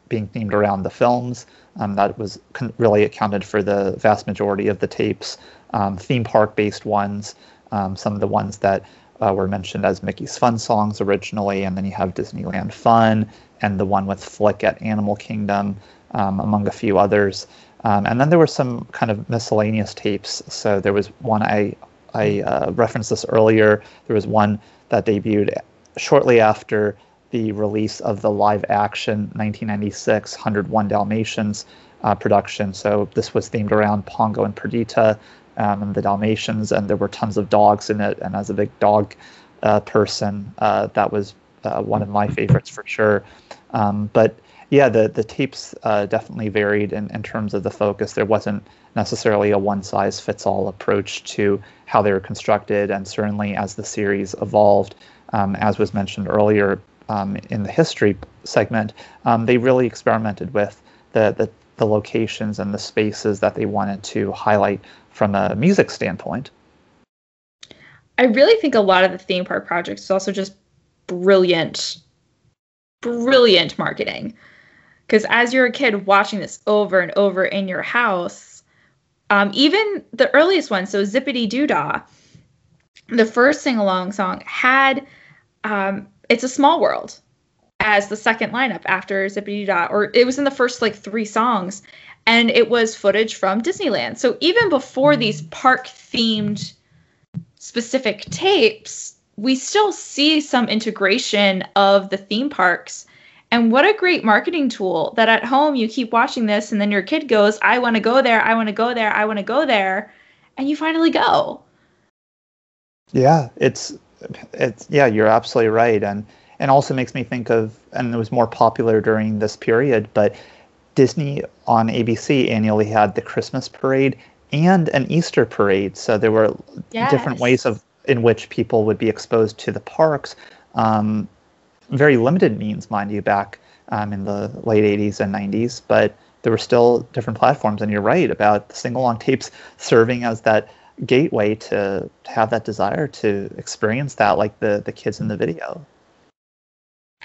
being themed around the films. Um, that was con- really accounted for the vast majority of the tapes. Um, theme park based ones, um, some of the ones that. Uh, were mentioned as Mickey's Fun Songs originally, and then you have Disneyland Fun and the one with Flick at Animal Kingdom, um, among a few others. Um, and then there were some kind of miscellaneous tapes. So there was one, I I uh, referenced this earlier, there was one that debuted shortly after the release of the live-action nineteen ninety-six one oh one Dalmatians uh, production. So this was themed around Pongo and Perdita, Um, and the Dalmatians, and there were tons of dogs in it. And as a big dog uh, person, uh, that was uh, one of my favorites for sure. Um, but yeah, the the tapes uh, definitely varied in, in terms of the focus. There wasn't necessarily a one-size-fits-all approach to how they were constructed. And certainly as the series evolved, um, as was mentioned earlier um, in the history segment, um, they really experimented with the, the the locations and the spaces that they wanted to highlight from a music standpoint. I really think a lot of the theme park projects is also just brilliant, brilliant marketing. Because as you're a kid watching this over and over in your house, um, even the earliest one, so Zippity Doo Dah, the first sing-along song had um, It's a Small World as the second lineup after Zippity Doo Dah, or it was in the first like three songs. And it was footage from Disneyland. So even before these park-themed specific tapes, we still see some integration of the theme parks. And what a great marketing tool that at home you keep watching this and then your kid goes, I want to go there, I want to go there, I want to go there. And you finally go. Yeah, it's, it's yeah, you're absolutely right. And, and also makes me think of, and it was more popular during this period, but Disney on A B C annually had the Christmas parade and an Easter parade. So there were yes. different ways of in which people would be exposed to the parks. Um, very limited means, mind you, back um, in the late eighties and nineties. But there were still different platforms. And you're right about the sing-along tapes serving as that gateway to, to have that desire to experience that like the, the kids in the video.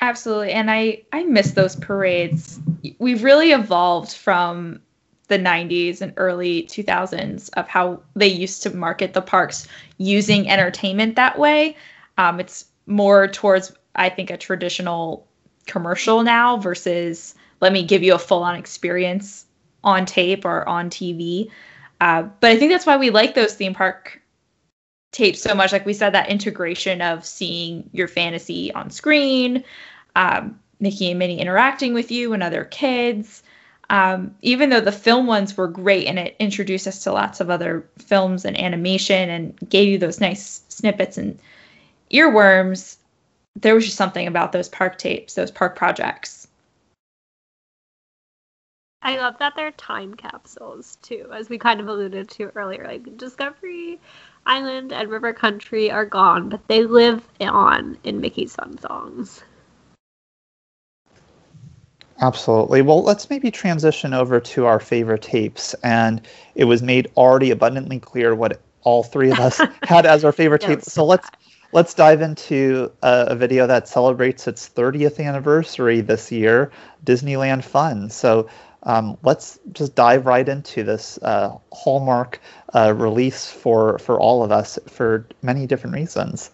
Absolutely. And I, I miss those parades. We've really evolved from the nineties and early two thousands of how they used to market the parks using entertainment that way. Um, it's more towards, I think, a traditional commercial now versus let me give you a full-on experience on tape or on T V. Uh, but I think that's why we like those theme park tapes so much. Like we said, that integration of seeing your fantasy on screen, um, Mickey and Minnie interacting with you and other kids. Um, even though the film ones were great and it introduced us to lots of other films and animation and gave you those nice snippets and earworms, there was just something about those park tapes, those park projects. I love that they're time capsules, too, as we kind of alluded to earlier. Like, Discovery Island and River Country are gone, but they live on in Mickey's Fun Songs. Absolutely. Well, let's maybe transition over to our favorite tapes. And it was made already abundantly clear what all three of us had as our favorite yes. tapes. So let's let's dive into a, a video that celebrates its thirtieth anniversary this year, Disneyland Fun. So um, let's just dive right into this uh, hallmark uh, release for, for all of us for many different reasons.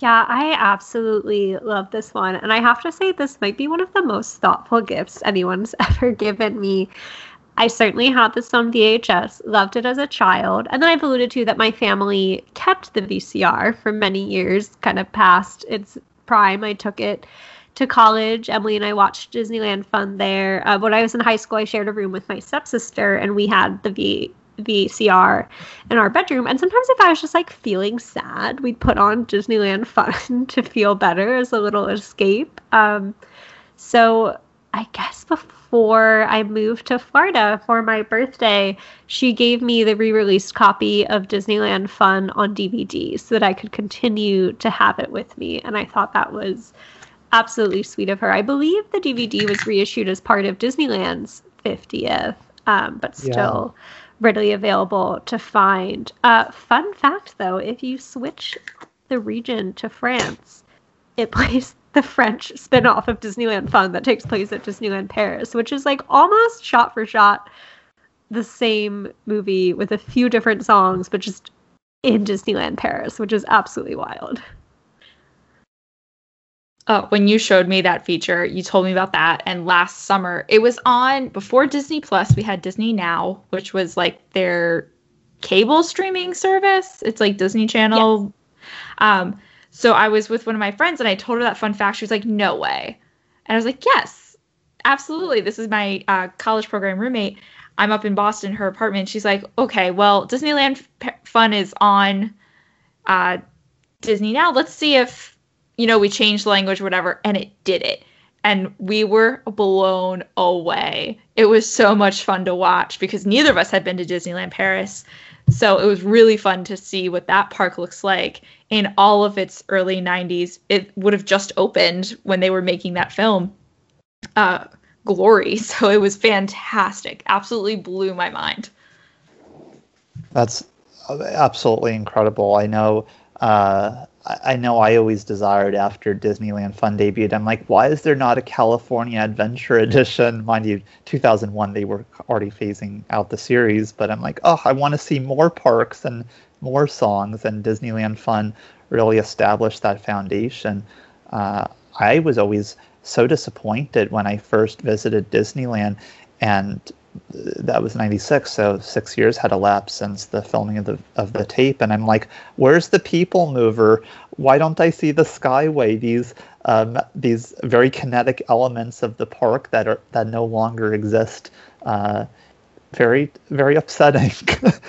Yeah, I absolutely love this one. And I have to say, this might be one of the most thoughtful gifts anyone's ever given me. I certainly had this on V H S, loved it as a child. And then I've alluded to that my family kept the V C R for many years, kind of past its prime. I took it to college. Emily and I watched Disneyland Fun there. Uh, when I was in high school, I shared a room with my stepsister, and we had the V C R. V C R in our bedroom, and sometimes if I was just like feeling sad, we'd put on Disneyland Fun to feel better as a little escape. Um, so I guess before I moved to Florida for my birthday, she gave me the re-released copy of Disneyland Fun on D V D so that I could continue to have it with me, and I thought that was absolutely sweet of her. I believe the D V D was reissued as part of Disneyland's fiftieth, um, but still... Yeah. readily available to find. Uh, fun fact, though, if you switch the region to France, it plays the French spin-off of Disneyland Fun that takes place at Disneyland Paris, which is like almost shot for shot the same movie with a few different songs, but just in Disneyland Paris, which is absolutely wild. Oh, when you showed me that feature, you told me about that. And last summer, it was on, before Disney Plus, we had Disney Now, which was like their cable streaming service. It's like Disney Channel. Yes. Um, so I was with one of my friends and I told her that fun fact. She was like, no way. And I was like, yes, absolutely. This is my uh, college program roommate. I'm up in Boston, her apartment. She's like, okay, well, Disneyland Fun is on uh, Disney Now. Let's see if... you know, we changed the language, whatever, and it did it. And we were blown away. It was so much fun to watch because neither of us had been to Disneyland Paris. So it was really fun to see what that park looks like in all of its early nineties. It would have just opened when they were making that film, uh, Glory. So it was fantastic. Absolutely blew my mind. That's absolutely incredible. I know... Uh, I know I always desired after Disneyland Fun debuted. I'm like, why is there not a California Adventure edition? Mind you, two thousand one, they were already phasing out the series. But I'm like, oh, I want to see more parks and more songs. And Disneyland Fun really established that foundation. Uh, I was always so disappointed when I first visited Disneyland. And that was ninety-six, so six years had elapsed since the filming of the of the tape, and I'm like, where's the people mover? Why don't I see the Skyway? These um, these very kinetic elements of the park that are that no longer exist. Uh, very very upsetting,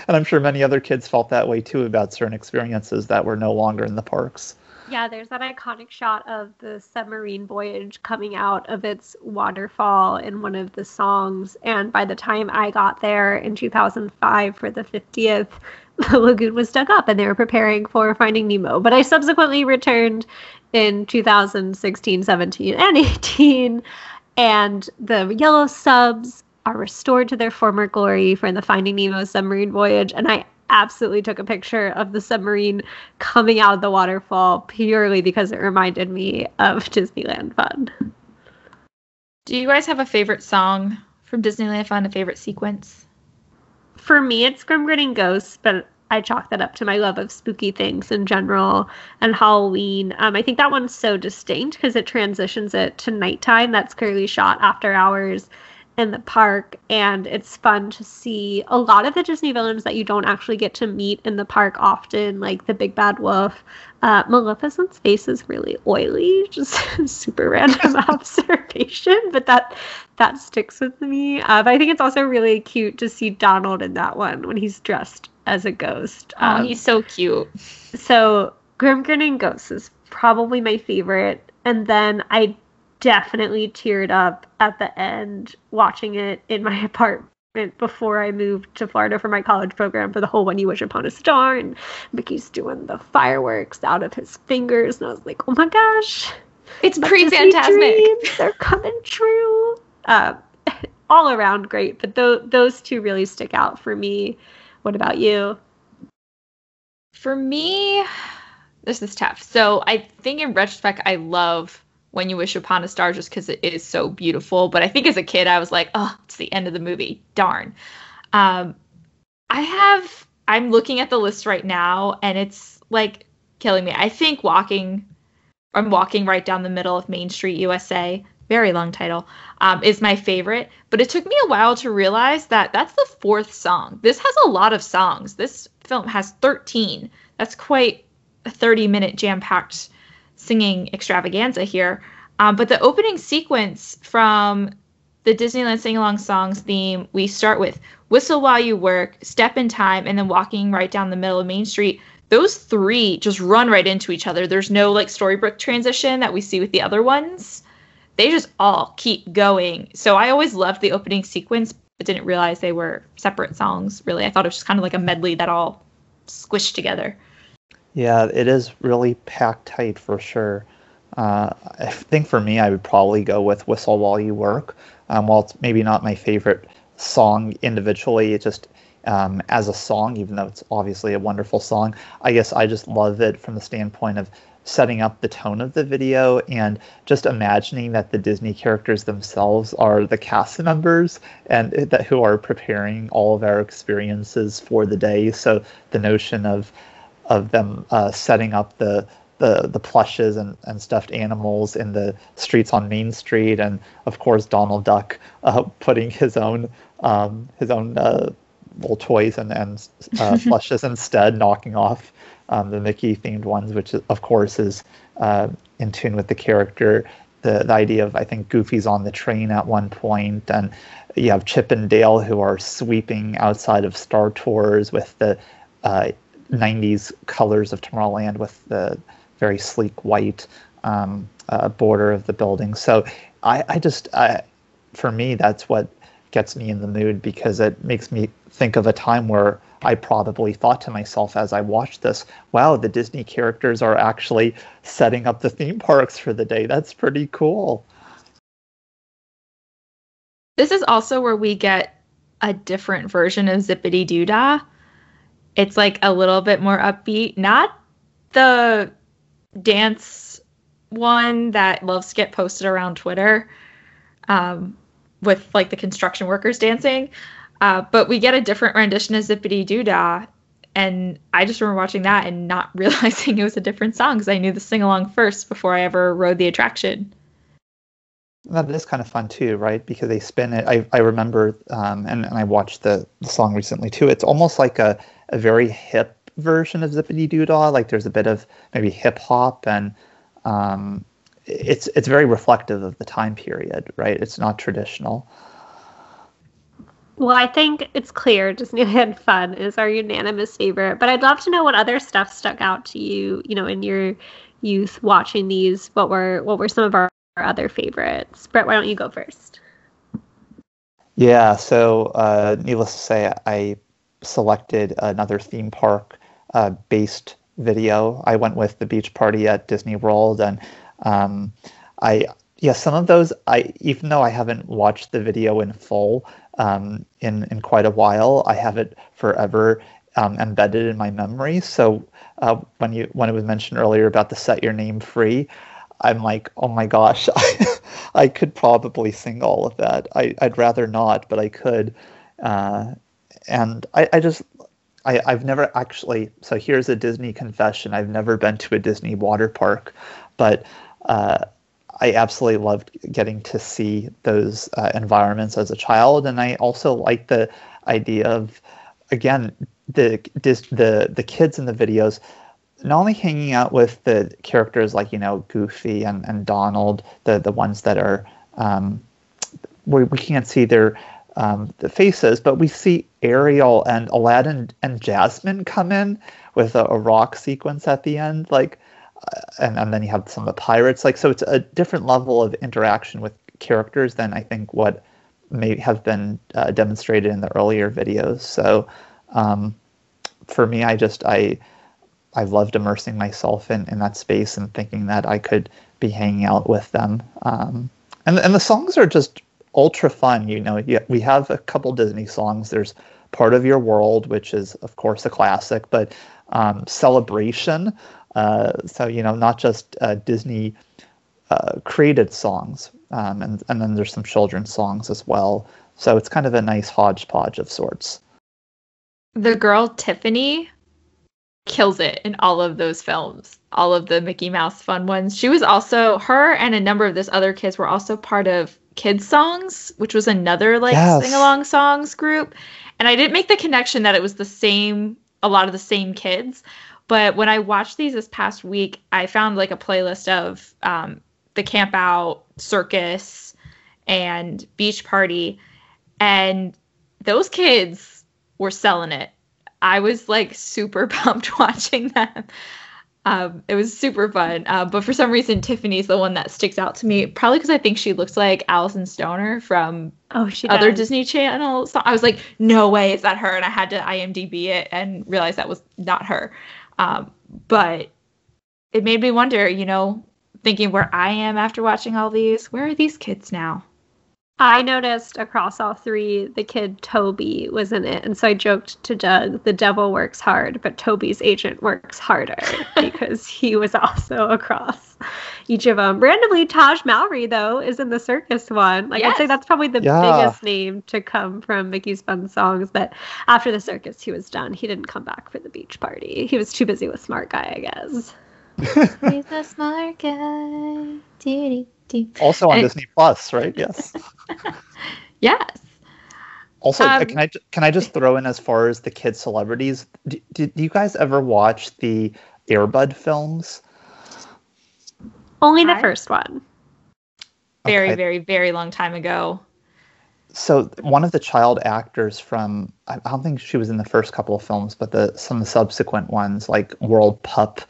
and I'm sure many other kids felt that way too about certain experiences that were no longer in the parks. Yeah, there's that iconic shot of the submarine voyage coming out of its waterfall in one of the songs. And by the time I got there in two thousand five for the fiftieth, the lagoon was dug up and they were preparing for Finding Nemo. But I subsequently returned in two thousand sixteen, seventeen, and eighteen. And the yellow subs are restored to their former glory from the Finding Nemo submarine voyage. And I absolutely took a picture of the submarine coming out of the waterfall purely because it reminded me of Disneyland Fun. Do you guys have a favorite song from Disneyland Fun, a favorite sequence? For me, it's Grim Grinning Ghosts, but I chalk that up to my love of spooky things in general and Halloween. Um, I think that one's so distinct because it transitions it to nighttime. That's clearly shot after hours in the park, and it's fun to see a lot of the Disney villains that you don't actually get to meet in the park often, like the Big Bad Wolf. Uh, Maleficent's face is really oily, just super random observation, but that that sticks with me. Uh, but I think it's also really cute to see Donald in that one when he's dressed as a ghost. Um, oh, he's so cute. So Grim Grinning Ghosts is probably my favorite, and then I definitely teared up at the end watching it in my apartment before I moved to Florida for my college program for the whole When You Wish Upon a Star, and Mickey's doing the fireworks out of his fingers, and I was like, oh my gosh, it's pre-fantasmic. They're coming true. Uh, all around great, but th- those two really stick out for me. What about you? For me, this is tough. So I think in retrospect, I love When You Wish Upon a Star just because it is so beautiful. But I think as a kid, I was like, oh, it's the end of the movie. Darn. Um, I have, I'm looking at the list right now, and it's like killing me. I think walking, I'm walking right down the middle of Main Street U S A, very long title, um, is my favorite. But it took me a while to realize that that's the fourth song. This has a lot of songs. This film has thirteen. That's quite a thirty-minute jam-packed singing extravaganza here. Um, but the opening sequence from the Disneyland Sing Along Songs theme, we start with Whistle While You Work, Step in Time, and then Walking Right Down the Middle of Main Street. Those three just run right into each other. There's no like storybook transition that we see with the other ones. They just all keep going. So I always loved the opening sequence, but didn't realize they were separate songs, really. I thought it was just kind of like a medley that all squished together. Yeah, it is really packed tight for sure. Uh, I think for me, I would probably go with Whistle While You Work. Um, while it's maybe not my favorite song individually, it just um, as a song, even though it's obviously a wonderful song, I guess I just love it from the standpoint of setting up the tone of the video and just imagining that the Disney characters themselves are the cast members and that who are preparing all of our experiences for the day. So the notion of of them uh, setting up the the, the plushes and, and stuffed animals in the streets on Main Street, and of course Donald Duck uh, putting his own um, his own uh, little toys and and uh, plushes instead, knocking off Um, the Mickey-themed ones, which, of course, is uh, in tune with the character. The, the idea of, I think, Goofy's on the train at one point, and you have Chip and Dale who are sweeping outside of Star Tours with the uh, nineties colors of Tomorrowland with the very sleek white um, uh, border of the building. So I, I just, I, for me, that's what gets me in the mood, because it makes me think of a time where I probably thought to myself as I watched this, wow, the Disney characters are actually setting up the theme parks for the day. That's pretty cool. This is also where we get a different version of Zippity Doo Dah. It's like a little bit more upbeat, not the dance one that loves to get posted around Twitter um, with like the construction workers dancing. Uh, but we get a different rendition of Zippity Doo Dah, and I just remember watching that and not realizing it was a different song because I knew the sing-along first before I ever rode the attraction. That is kind of fun too, right? Because they spin it. I, I remember, um, and, and I watched the, the song recently too. It's almost like a, a very hip version of Zippity Doo Dah. Like there's a bit of maybe hip-hop, and um, it's it's very reflective of the time period, right? It's not traditional. Well, I think it's clear Disneyland Fun is our unanimous favorite, but I'd love to know what other stuff stuck out to you, you know, in your youth watching these. What were what were some of our, our other favorites? Brett, why don't you go first? Yeah, so uh, needless to say, I selected another theme park uh, based video. I went with the Beach Party at Disney World, and um, I yeah, some of those I even though I haven't watched the video in full. Um, in, in quite a while. I have it forever um, embedded in my memory. So uh, when you when it was mentioned earlier about the Set Your Name Free, I'm like, oh my gosh, I, I could probably sing all of that. I, I'd rather not, but I could. Uh, and I, I just, I, I've never actually, so here's a Disney confession. I've never been to a Disney water park, but uh, I absolutely loved getting to see those uh, environments as a child. And I also like the idea of, again, the, the, the kids in the videos, not only hanging out with the characters like, you know, Goofy and, and Donald, the, the ones that are, um, we, we can't see their um, the faces, but we see Ariel and Aladdin and Jasmine come in with a, a rock sequence at the end, like, and, and then you have some of the pirates, like, so it's a different level of interaction with characters than I think what may have been uh, demonstrated in the earlier videos. So um, for me, I just, I, I loved immersing myself in, in that space and thinking that I could be hanging out with them. Um, and, and the songs are just ultra fun. You know, you, we have a couple Disney songs. There's Part of Your World, which is, of course, a classic, but um, Celebration. Uh, so, you know, not just uh, Disney uh, created songs. Um, and, and then there's some children's songs as well. So it's kind of a nice hodgepodge of sorts. The girl Tiffany kills it in all of those films, all of the Mickey Mouse Fun ones. She was also, her and a number of this other kids were also part of Kids Songs, which was another like yes. sing-along songs group. And I didn't make the connection that it was the same, a lot of the same kids. But when I watched these this past week, I found like a playlist of um, the Camp Out, Circus, and Beach Party. And those kids were selling it. I was like super pumped watching them. Um, it was super fun. Uh, but for some reason, Tiffany's the one that sticks out to me, probably because I think she looks like Alison Stoner from oh, she other does. Disney Channel. So I was like, no way, is that her? And I had to I M D B it and realize that was not her. Um, but it made me wonder, you know, thinking where I am after watching all these, where are these kids now? I noticed across all three, the kid Toby was in it. And so I joked to Doug, the devil works hard, but Toby's agent works harder because he was also across each of them. Randomly, Taj Mowry, though, is in the circus one. Like, yes. I'd say that's probably the yeah. biggest name to come from Mickey's Fun Songs. But after the circus, he was done. He didn't come back for the beach party. He was too busy with Smart Guy, I guess. He's a smart guy. Doo-doo. Also on and Disney Plus, right? Yes. Yes. Also, um, can I can I just throw in as far as the kid celebrities? Do, do, do you guys ever watch the Airbud films? Only the I, first one. Very, okay. very, very long time ago. So one of the child actors from, I don't think she was in the first couple of films, but the some of the subsequent ones like World Pup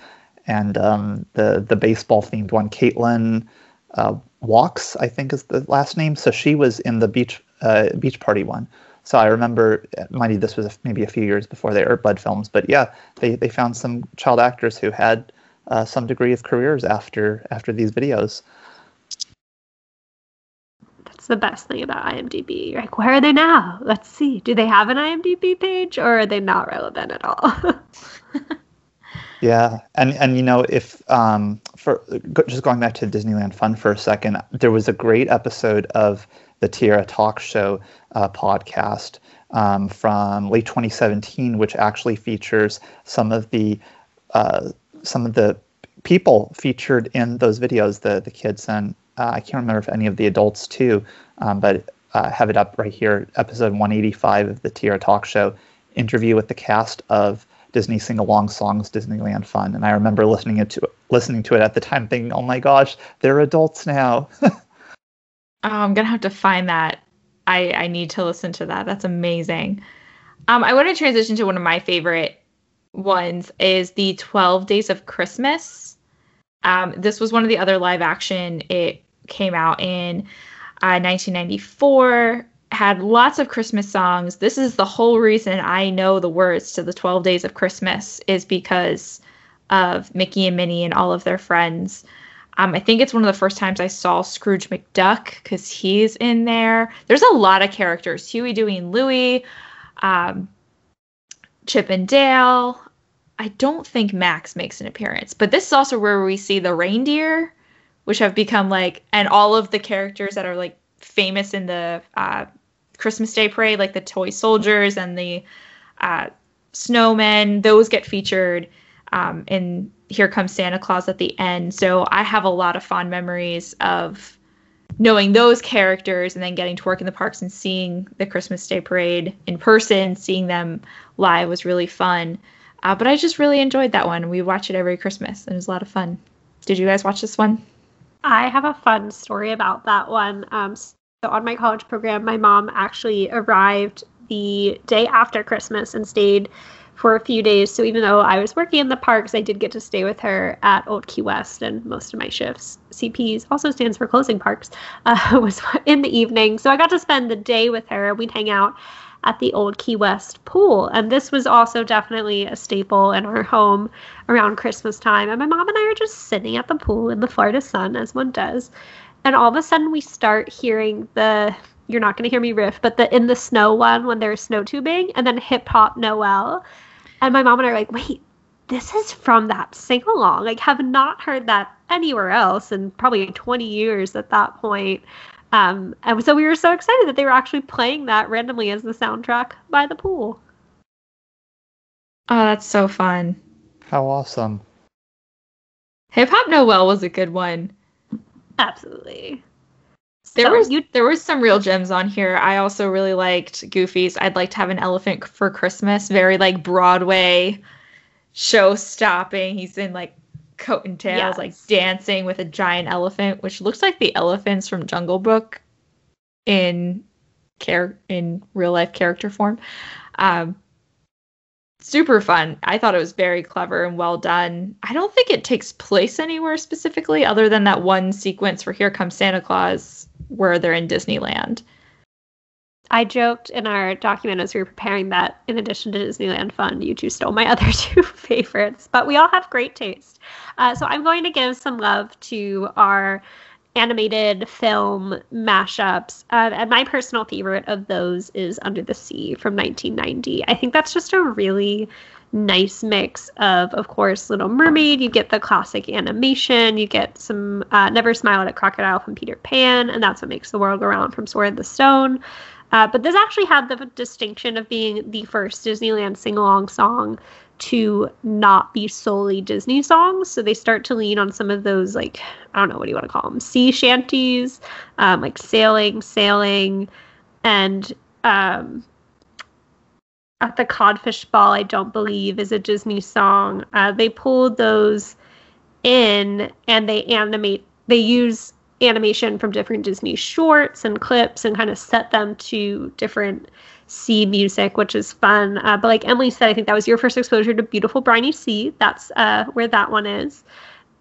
and um, the the baseball themed one, Caitlin. Uh, Walks, I think, is the last name. So she was in the beach uh, beach party one. So I remember, mind you, this was a, maybe a few years before the Airbud films. But yeah, they, they found some child actors who had uh, some degree of careers after after these videos. That's the best thing about I M D B. You're like, where are they now? Let's see. Do they have an I M D B page, or are they not relevant at all? Yeah, and and you know, if um for just going back to Disneyland Fun for a second, there was a great episode of the Tierra Talk Show uh, podcast um, from late twenty seventeen, which actually features some of the uh, some of the people featured in those videos, the the kids, and uh, I can't remember if any of the adults too, um, but uh, have it up right here, episode one eighty-five of the Tierra Talk Show, interview with the cast of Disney Sing Along Songs, Disneyland Fun. And I remember listening it to listening to it at the time thinking, oh my gosh, they're adults now. Oh, I'm going to have to find that. I, I need to listen to that. That's amazing. Um, I want to transition to one of my favorite ones is the twelve Days of Christmas. Um, this was one of the other live action. It came out in uh, nineteen ninety-four. Had lots of Christmas songs. This is the whole reason I know the words to the twelve Days of Christmas is because of Mickey and Minnie and all of their friends. Um, I think it's one of the first times I saw Scrooge McDuck because he's in there. There's a lot of characters. Huey, Dewey, and Louie. Um, Chip and Dale. I don't think Max makes an appearance. But this is also where we see the reindeer, which have become like, and all of the characters that are like famous in the uh, Christmas Day parade, like the toy soldiers and the uh, snowmen, those get featured um, in Here Comes Santa Claus at the end. So I have a lot of fond memories of knowing those characters and then getting to work in the parks and seeing the Christmas Day parade in person, seeing them live was really fun. Uh, but I just really enjoyed that one. We watch it every Christmas and it was a lot of fun. Did you guys watch this one? I have a fun story about that one. Um, so on my college program, my mom actually arrived the day after Christmas and stayed for a few days. So even though I was working in the parks, I did get to stay with her at Old Key West and most of my shifts. C Ps also stands for closing parks, uh, was in the evening. So I got to spend the day with her. We'd hang out at the Old Key West pool. And this was also definitely a staple in our home around Christmas time. And my mom and I are just sitting at the pool in the Florida sun, as one does. And all of a sudden we start hearing the, you're not going to hear me riff, but the In the Snow one when there's snow tubing, and then Hip Hop Noel. And my mom and I are like, wait, this is from that sing-along. Like, have not heard that anywhere else in probably twenty years at that point. Um, and so we were so excited that they were actually playing that randomly as the soundtrack by the pool. Oh, that's so fun. How awesome. Hip Hop Noel was a good one. Absolutely. There so was you- there was some real gems on here. I also really liked Goofy's I'd Like to Have an Elephant for Christmas. Very, like, Broadway show stopping. He's in, like, coat and tails, yes. like, dancing with a giant elephant, which looks like the elephants from Jungle Book in care in real-life character form. Um, super fun. I thought it was very clever and well done. I don't think it takes place anywhere specifically other than that one sequence for Here Comes Santa Claus where they're in Disneyland. I joked in our document as we were preparing that, in addition to Disneyland Fun, you two stole my other two favorites, but we all have great taste. Uh, so I'm going to give some love to our animated film mashups. Uh, and my personal favorite of those is Under the Sea from nineteen ninety. I think that's just a really nice mix of, of course, Little Mermaid. You get the classic animation. You get some uh, Never Smile at a Crocodile from Peter Pan. And That's What Makes the World Go Round from Sword in the Stone. Uh, but this actually had the distinction of being the first Disneyland sing-along song to not be solely Disney songs. So they start to lean on some of those, like, I don't know, what do you want to call them? Sea shanties, um, like sailing, sailing, and um, At the Codfish Ball, I Don't Believe, is a Disney song. Uh, they pulled those in, and they animate, they use animation from different Disney shorts and clips and kind of set them to different sea music, which is fun. Uh, but like Emily said, I think that was your first exposure to Beautiful Briny Sea. That's uh, where that one is.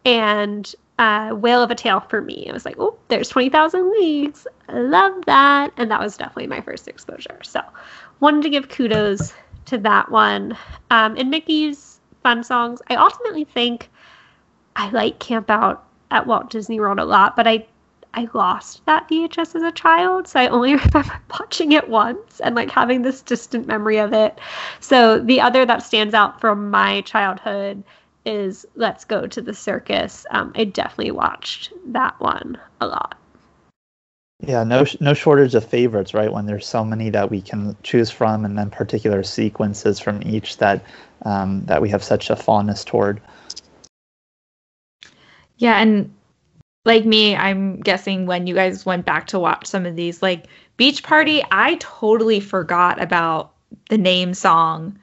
And uh, Whale of a Tale for me. I was like, oh, there's twenty thousand leagues. I love that. And that was definitely my first exposure. So wanted to give kudos to that one. Um, and Mickey's Fun Songs. I ultimately think I like Camp Out at Walt Disney World a lot, but I I lost that V H S as a child, so I only remember watching it once and like having this distant memory of it. So the other that stands out from my childhood is Let's Go to the Circus. Um, I definitely watched that one a lot. Yeah, no no shortage of favorites, right? When there's so many that we can choose from, and then particular sequences from each that um, that we have such a fondness toward. Yeah, and like me, I'm guessing when you guys went back to watch some of these, like Beach Party, I totally forgot about the name song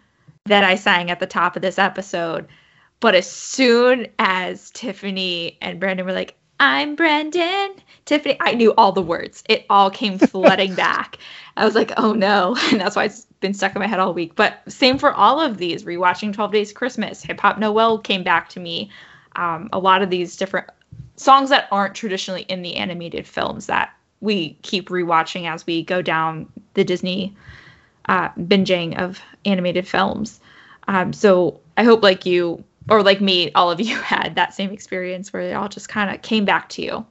that I sang at the top of this episode. But as soon as Tiffany and Brandon were like, I'm Brandon, Tiffany, I knew all the words. It all came flooding back. I was like, oh no. And that's why it's been stuck in my head all week. But same for all of these, rewatching twelve Days of Christmas, Hip Hop Noel came back to me. Um, a lot of these different songs that aren't traditionally in the animated films that we keep rewatching as we go down the Disney uh, binging of animated films. Um, so I hope like you, or like me, all of you had that same experience where it all just kind of came back to you.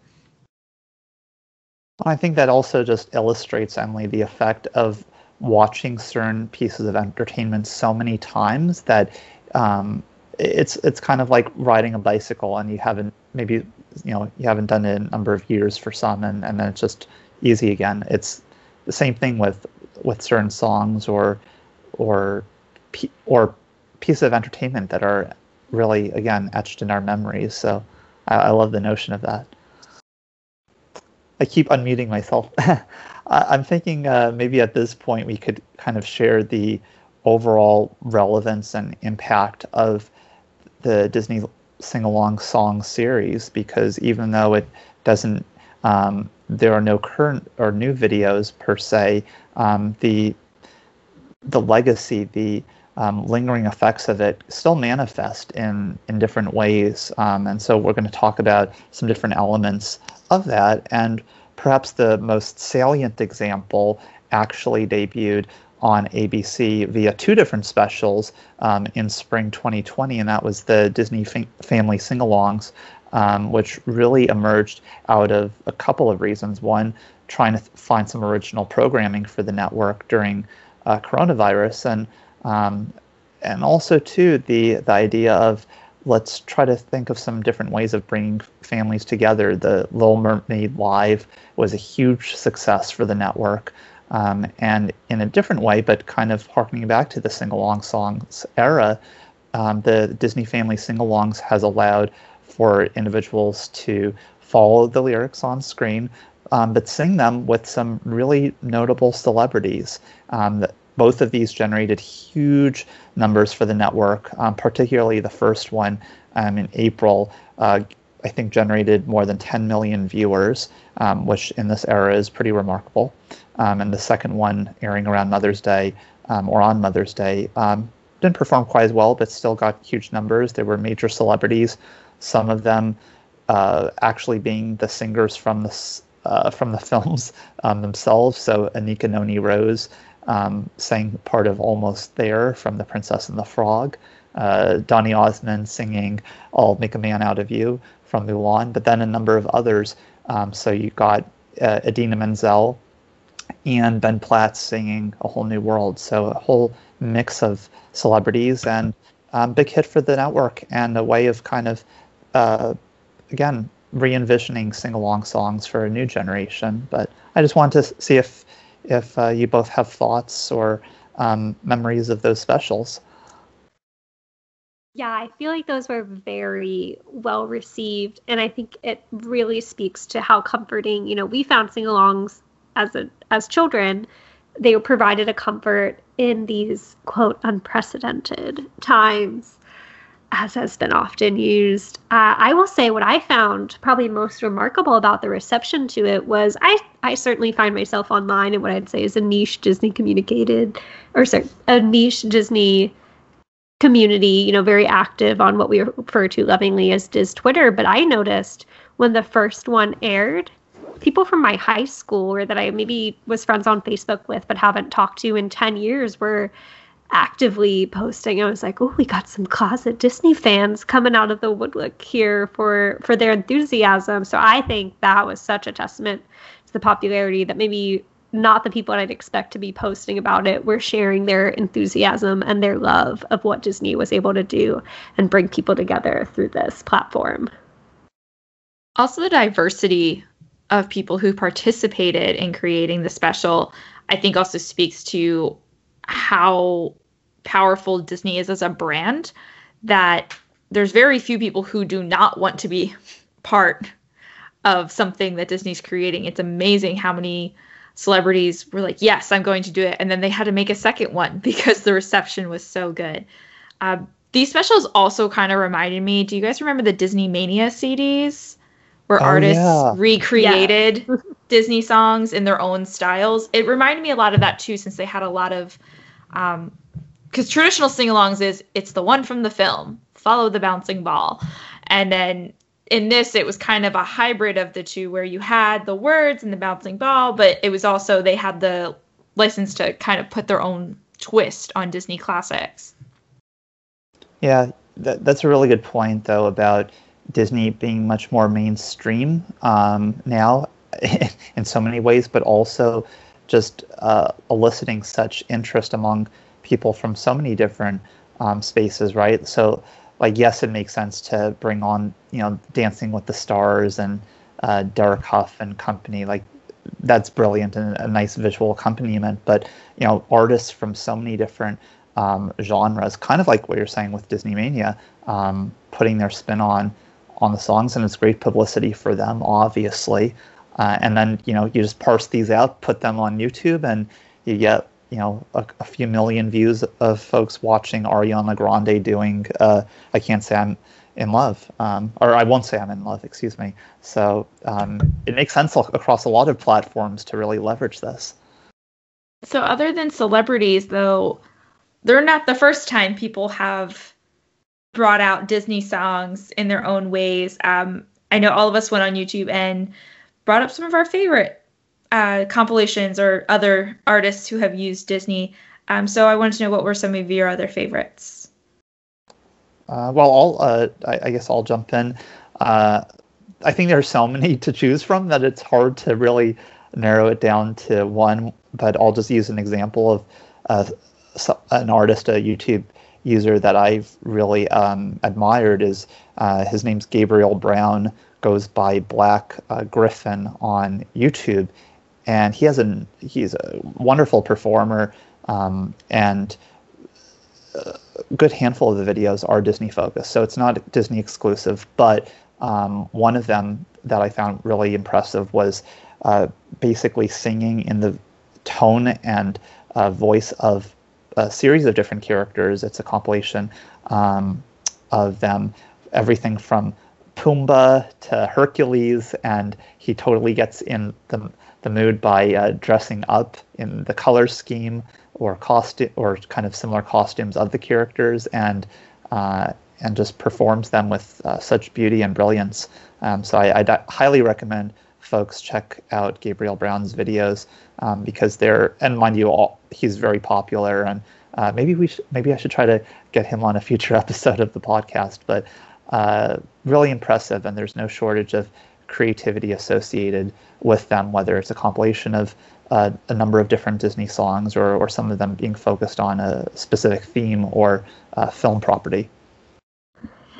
I think that also just illustrates, Emily, the effect of watching certain pieces of entertainment so many times that um, It's it's kind of like riding a bicycle, and you haven't maybe you know you haven't done it in a number of years for some, and, and then it's just easy again. It's the same thing with with certain songs or or p- or piece of entertainment that are really, again, etched in our memories. So I, I love the notion of that. I keep unmuting myself. I, I'm thinking uh, maybe at this point we could kind of share the overall relevance and impact of the Disney Sing Along Song series, because even though it doesn't, um, there are no current or new videos per se, um, the the legacy, the um, lingering effects of it still manifest in, in different ways. Um, and so we're going to talk about some different elements of that. And perhaps the most salient example actually debuted on A B C via two different specials um, in spring twenty twenty, and that was the Disney fa- Family Sing-Alongs, um, which really emerged out of a couple of reasons. One, trying to th- find some original programming for the network during uh, coronavirus, and um, and also, too, the, the idea of let's try to think of some different ways of bringing families together. The Little Mermaid Live was a huge success for the network. Um, and in a different way, but kind of harkening back to the sing-along songs era, um, the Disney Family Sing-Alongs has allowed for individuals to follow the lyrics on screen, um, but sing them with some really notable celebrities. Um, that both of these generated huge numbers for the network, um, particularly the first one um, in April, uh, I think generated more than ten million viewers, um, which in this era is pretty remarkable. Um, and the second one, airing around Mother's Day um, or on Mother's Day, um, didn't perform quite as well, but still got huge numbers. There were major celebrities, some of them uh, actually being the singers from the uh, from the films um, themselves. So Anika Noni Rose um, sang part of Almost There from The Princess and the Frog. Uh, Donny Osmond singing I'll Make a Man Out of You from Mulan, but then a number of others. Um, so you got uh, Idina Menzel and Ben Platt singing A Whole New World. So a whole mix of celebrities, and um, big hit for the network, and a way of kind of, uh, again, re-envisioning sing-along songs for a new generation. But I just wanted to see if if uh, you both have thoughts or um, memories of those specials. Yeah, I feel like those were very well received, and I think it really speaks to how comforting, you know, we found sing-alongs as a, as children. They provided a comfort in these, quote, unprecedented times, as has been often used. Uh, I will say what I found probably most remarkable about the reception to it was I, I certainly find myself online in what I'd say is a niche Disney communicated, or sorry, a niche Disney community, you know, very active on what we refer to lovingly as Diz Twitter. But I noticed when the first one aired, people from my high school, or that I maybe was friends on Facebook with but haven't talked to in ten years, were actively posting. I was like, oh, we got some closet Disney fans coming out of the woodwork here for, for their enthusiasm. So I think that was such a testament to the popularity that maybe not the people that I'd expect to be posting about it were sharing their enthusiasm and their love of what Disney was able to do and bring people together through this platform. Also, the diversity of people who participated in creating the special, I think, also speaks to how powerful Disney is as a brand, that there's very few people who do not want to be part of something that Disney's creating. It's amazing how many celebrities were like, yes, I'm going to do it. And then they had to make a second one because the reception was so good. Uh, these specials also kind of reminded me, do you guys remember the Disney Mania C Ds? Where oh, artists yeah. recreated yeah. Disney songs in their own styles. It reminded me a lot of that, too, since they had a lot of... Because um, traditional sing-alongs is, it's the one from the film, follow the bouncing ball. And then in this, it was kind of a hybrid of the two, where you had the words and the bouncing ball, but it was also, they had the license to kind of put their own twist on Disney classics. Yeah, that, that's a really good point, though, about Disney being much more mainstream um, now in so many ways, but also just uh, eliciting such interest among people from so many different um, spaces, right? So, like, yes, it makes sense to bring on, you know, Dancing with the Stars and uh, Derek Huff and company. Like, that's brilliant and a nice visual accompaniment. But, you know, artists from so many different um, genres, kind of like what you're saying with Disney Mania, um, putting their spin on on the songs, and it's great publicity for them, obviously. Uh, and then, you know, you just parse these out, put them on YouTube, and you get, you know, a, a few million views of folks watching Ariana Grande doing uh, I Can't Say I'm In Love, um, or I Won't Say I'm In Love, excuse me. So um, it makes sense across a lot of platforms to really leverage this. So other than celebrities, though, they're not the first time people have brought out Disney songs in their own ways. Um, I know all of us went on YouTube and brought up some of our favorite uh, compilations or other artists who have used Disney. Um, so I wanted to know, what were some of your other favorites? Uh, well, I'll, uh, I, I guess I'll jump in. Uh, I think there are so many to choose from that it's hard to really narrow it down to one, but I'll just use an example of uh, so, an artist, a YouTube user that I've really um, admired is uh, his name's Gabriel Brown, goes by Black uh, Griffin on YouTube, and he has an he's a wonderful performer, um, and a good handful of the videos are Disney focused, so it's not Disney exclusive. But um, one of them that I found really impressive was uh, basically singing in the tone and uh, voice of a series of different characters. It's a compilation um, of them, everything from Pumbaa to Hercules, and he totally gets in the the mood by uh, dressing up in the color scheme or costume or kind of similar costumes of the characters, and uh, and just performs them with uh, such beauty and brilliance. Um, so I, I d- highly recommend folks check out Gabriel Brown's videos um, because they're, and mind you, all, he's very popular, and uh, maybe we sh- maybe I should try to get him on a future episode of the podcast, but. Uh, really impressive, and there's no shortage of creativity associated with them, whether it's a compilation of uh, a number of different Disney songs or, or some of them being focused on a specific theme or uh, film property.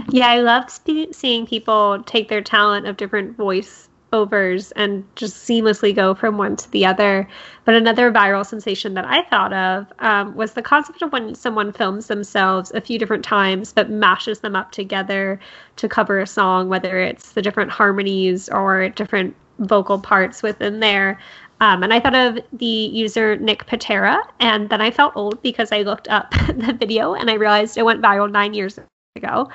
Yeah, I love spe- seeing people take their talent of different voiceovers and just seamlessly go from one to the other. But another viral sensation that I thought of um, was the concept of when someone films themselves a few different times but mashes them up together to cover a song, whether it's the different harmonies or different vocal parts within there. Um, and I thought of the user Nick Patera, and then I felt old because I looked up the video and I realized it went viral nine years ago.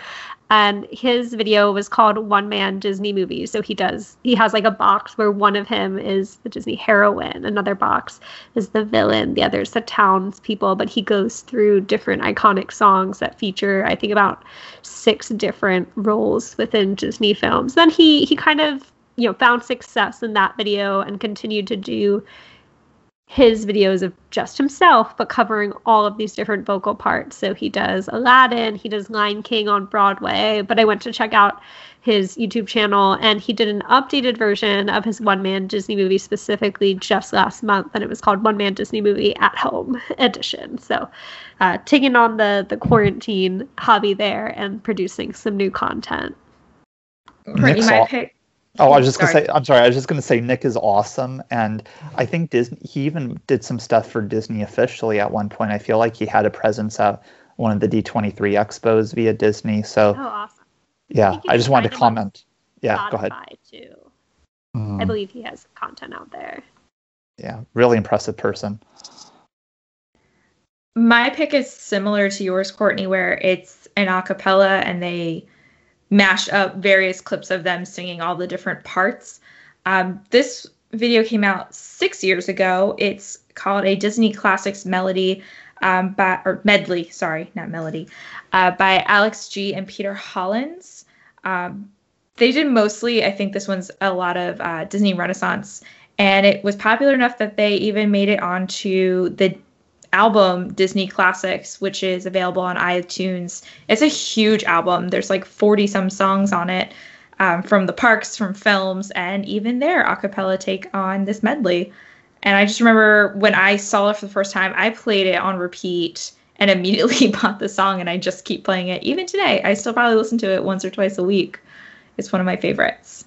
And his video was called One Man Disney Movie. So he does, he has like a box where one of him is the Disney heroine, another box is the villain, the other is the townspeople. But he goes through different iconic songs that feature, I think, about six different roles within Disney films. Then he, he kind of, you know, found success in that video and continued to do his videos of just himself, but covering all of these different vocal parts. So he does Aladdin, he does Lion King on Broadway, but I went to check out his YouTube channel and he did an updated version of his One Man Disney Movie specifically just last month, and it was called One Man Disney Movie at Home Edition. So uh, taking on the, the quarantine hobby there and producing some new content. Courtney, my pick. Oh, I was just going to say, I'm sorry, I was just going to say Nick is awesome, and I think Disney, he even did some stuff for Disney officially at one point. I feel like he had a presence at one of the D twenty-three expos via Disney, so... Oh, awesome. Yeah, I, I just wanted to comment. Yeah, go ahead. Too. Mm. I believe he has content out there. Yeah, really impressive person. My pick is similar to yours, Courtney, where it's an a cappella, and they... mash up various clips of them singing all the different parts. Um, this video came out six years ago. It's called A Disney Classics Melody, um, by, or Medley, sorry, not Melody, uh, by Alex G. and Peter Hollins. Um, they did mostly, I think this one's a lot of uh, Disney Renaissance, and it was popular enough that they even made it onto the album Disney Classics, which is available on iTunes. It's a huge album. There's like forty some songs on it, um, from the parks, from films, and even their a cappella take on this medley. And I just remember when I saw it for the first time, I played it on repeat and immediately bought the song, and I just keep playing it. Even today, I still probably listen to it once or twice a week. It's one of my favorites.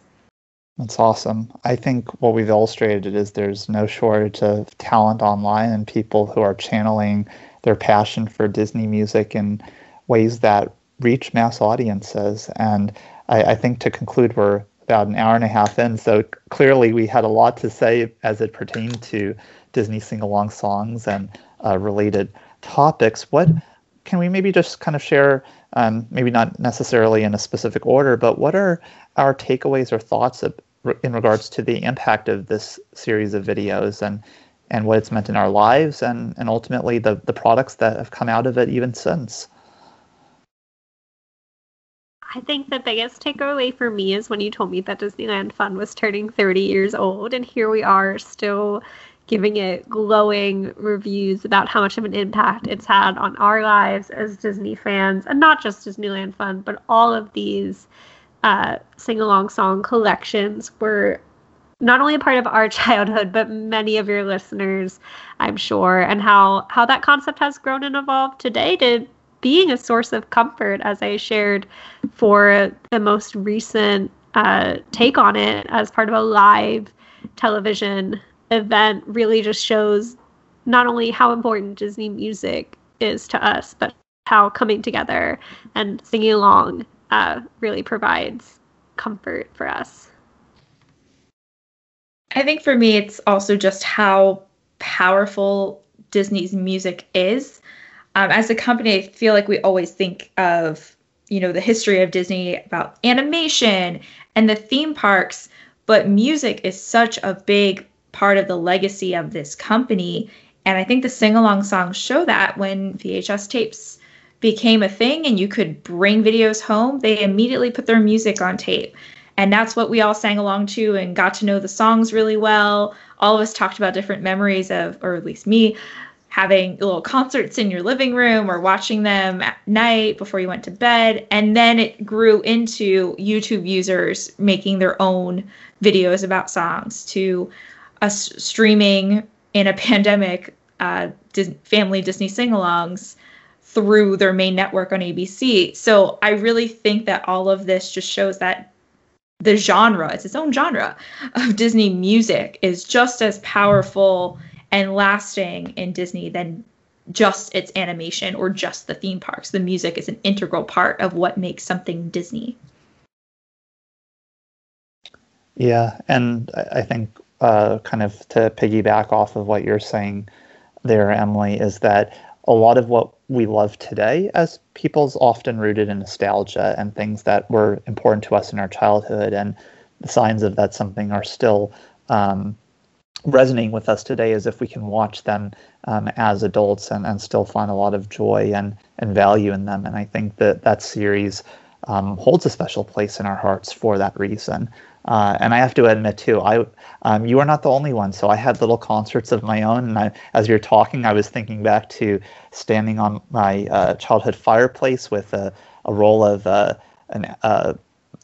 That's awesome. I think what we've illustrated is there's no shortage of talent online and people who are channeling their passion for Disney music in ways that reach mass audiences. And I, I think to conclude, we're about an hour and a half in, so clearly we had a lot to say as it pertained to Disney sing-along songs and uh, related topics. What can we maybe just kind of share, um, maybe not necessarily in a specific order, but what are our takeaways or thoughts of, in regards to the impact of this series of videos and and what it's meant in our lives and, and ultimately the, the products that have come out of it even since? I think the biggest takeaway for me is when you told me that Disneyland Fun was turning thirty years old, and here we are still giving it glowing reviews about how much of an impact it's had on our lives as Disney fans, and not just Disneyland Fun, but all of these uh, sing-along song collections were not only a part of our childhood, but many of your listeners, I'm sure, and how, how that concept has grown and evolved today to being a source of comfort, as I shared, for the most recent uh, take on it as part of a live television event, really just shows not only how important Disney music is to us, but how coming together and singing along uh, really provides comfort for us. I think for me, it's also just how powerful Disney's music is. Um, as a company, I feel like we always think of, you know, the history of Disney about animation and the theme parks, but music is such a big part of the legacy of this company. And I think the sing-along songs show that when V H S tapes became a thing and you could bring videos home, they immediately put their music on tape. And that's what we all sang along to and got to know the songs really well. All of us talked about different memories of, or at least me, having little concerts in your living room or watching them at night before you went to bed. And then it grew into YouTube users making their own videos about songs, to us streaming in a pandemic uh, Dis- family Disney sing-alongs through their main network on A B C. So I really think that all of this just shows that the genre, it's its own genre of Disney music, is just as powerful and lasting in Disney than just its animation or just the theme parks. The music is an integral part of what makes something Disney. Yeah, and I think uh, kind of to piggyback off of what you're saying there, Emily, is that a lot of what we love today as people's often rooted in nostalgia and things that were important to us in our childhood, and the signs of that something are still um, resonating with us today as if we can watch them um, as adults and, and still find a lot of joy and, and value in them. And I think that that series um, holds a special place in our hearts for that reason. Uh, and I have to admit, too, I um, you are not the only one. So I had little concerts of my own. And I, as you're talking, I was thinking back to standing on my uh, childhood fireplace with a, a roll of uh, an uh,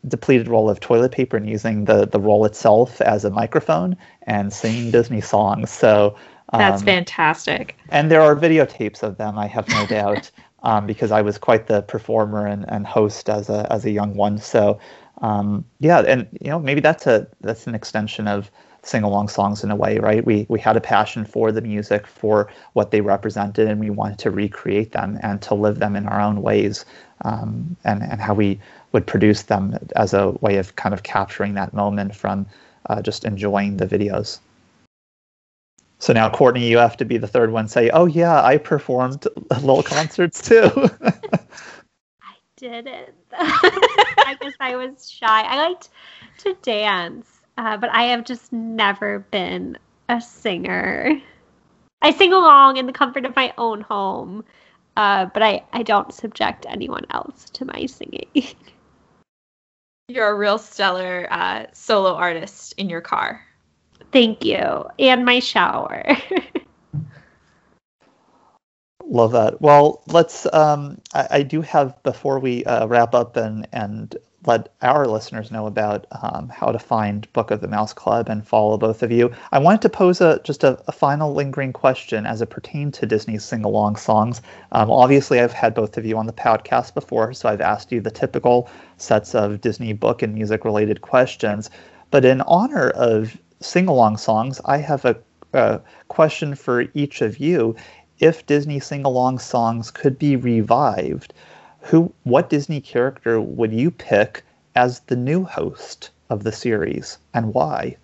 depleted roll of toilet paper and using the, the roll itself as a microphone and singing Disney songs. So um, that's fantastic. And there are videotapes of them, I have no doubt, um, because I was quite the performer and, and host as a as a young one. So. Um, yeah, and you know, maybe that's a that's an extension of sing-along songs in a way, right? We we had a passion for the music, for what they represented, and we wanted to recreate them and to live them in our own ways, um, and and how we would produce them as a way of kind of capturing that moment from uh, just enjoying the videos. So now, Courtney, you have to be the third one. Say, oh yeah, I performed little concerts too. I didn't. I guess I was shy. I liked to dance, uh, but I have just never been a singer. I sing along in the comfort of my own home, uh, but I, I don't subject anyone else to my singing. You're a real stellar uh, solo artist in your car. Thank you. And my shower. Love that. Well, let's, um, I, I do have, before we uh, wrap up and, and let our listeners know about um, how to find Book of the Mouse Club and follow both of you, I wanted to pose a just a, a final lingering question as it pertained to Disney's sing-along songs. Um, obviously, I've had both of you on the podcast before, so I've asked you the typical sets of Disney book and music-related questions. But in honor of sing-along songs, I have a, a question for each of you. if Disney Sing Along Songs could be revived, who, what Disney character would you pick as the new host of the series, and why?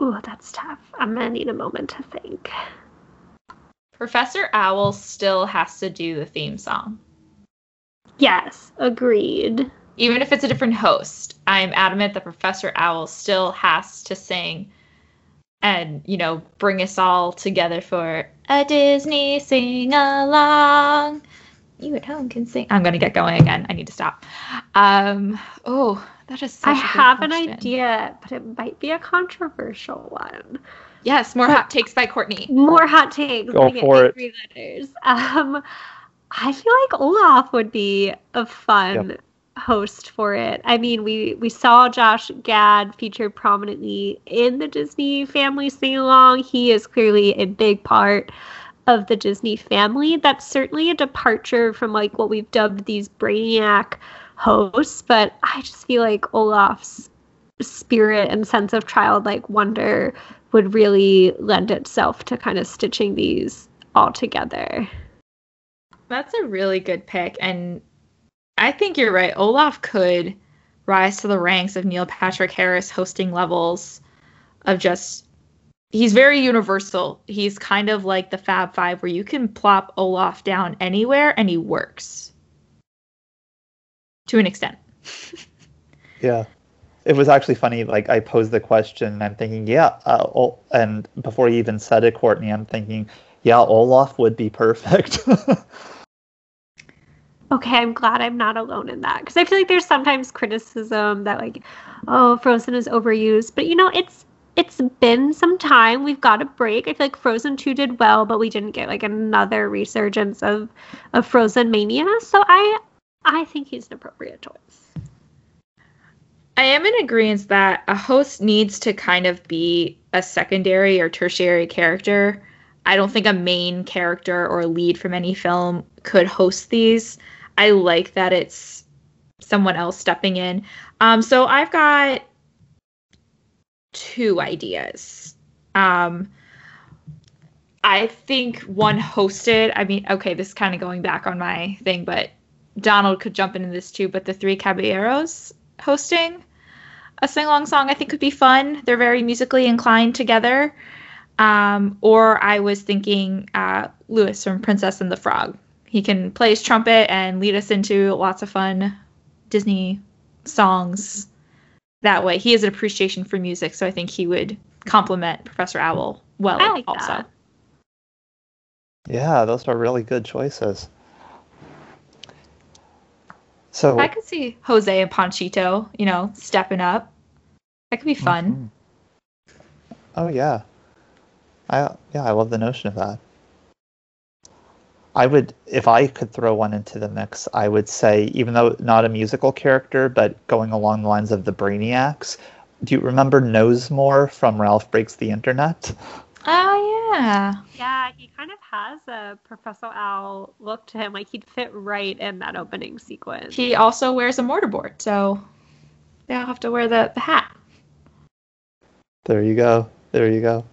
Ooh, that's tough. I'm going to need a moment to think. Professor Owl still has to do the theme song. Yes, agreed. Even if it's a different host, I'm adamant that Professor Owl still has to sing and, you know, bring us all together for a Disney sing-along. You at home can sing. I'm going to get going again. I need to stop. Um, oh, that is such I a good have question. An idea, but it might be a controversial one. Yes, more hot takes by Courtney. More hot takes. Go for it. Three letters. Um, I feel like Olaf would be a fun yep. host for it. I mean, we, we saw Josh Gad featured prominently in the Disney family sing-along. He is clearly a big part of the Disney family. That's certainly a departure from, like, what we've dubbed these brainiac hosts, but I just feel like Olaf's spirit and sense of childlike wonder would really lend itself to kind of stitching these all together. That's a really good pick, and I think you're right. Olaf could rise to the ranks of Neil Patrick Harris hosting levels of just, he's very universal. He's kind of like the Fab Five where you can plop Olaf down anywhere and he works. To an extent. Yeah. It was actually funny, like, I posed the question, and I'm thinking, yeah, uh, Ol- and before you even said it, Courtney, I'm thinking, yeah, Olaf would be perfect. Okay, I'm glad I'm not alone in that, because I feel like there's sometimes criticism that, like, oh, Frozen is overused, but, you know, it's it's been some time. We've got a break. I feel like Frozen two did well, but we didn't get, like, another resurgence of, of Frozen mania, so I I think he's an appropriate choice. I am in agreement that a host needs to kind of be a secondary or tertiary character. I don't think a main character or lead from any film could host these. I like that it's someone else stepping in. Um, so I've got two ideas. Um, I think one hosted, I mean, okay, this is kind of going back on my thing, but Donald could jump into this too, but the Three Caballeros hosting a sing-along song I think could be fun. They're very musically inclined together. Um, or I was thinking uh, Louis from Princess and the Frog. He can play his trumpet and lead us into lots of fun Disney songs that way. He has an appreciation for music, so I think he would complement Professor Owl well I like also. That. Yeah, those are really good choices. So I could see Jose and Panchito, you know, stepping up. That could be fun. Mm-hmm. Oh, yeah. I yeah, I love the notion of that. I would, if I could throw one into the mix, I would say, even though not a musical character, but going along the lines of the Brainiacs, do you remember Nosemore from Ralph Breaks the Internet? Oh, yeah. Yeah, he kind of has a Professor Owl look to him. Like, he'd fit right in that opening sequence. He also wears a mortarboard, so they all have to wear the, the hat. There you go. There you go.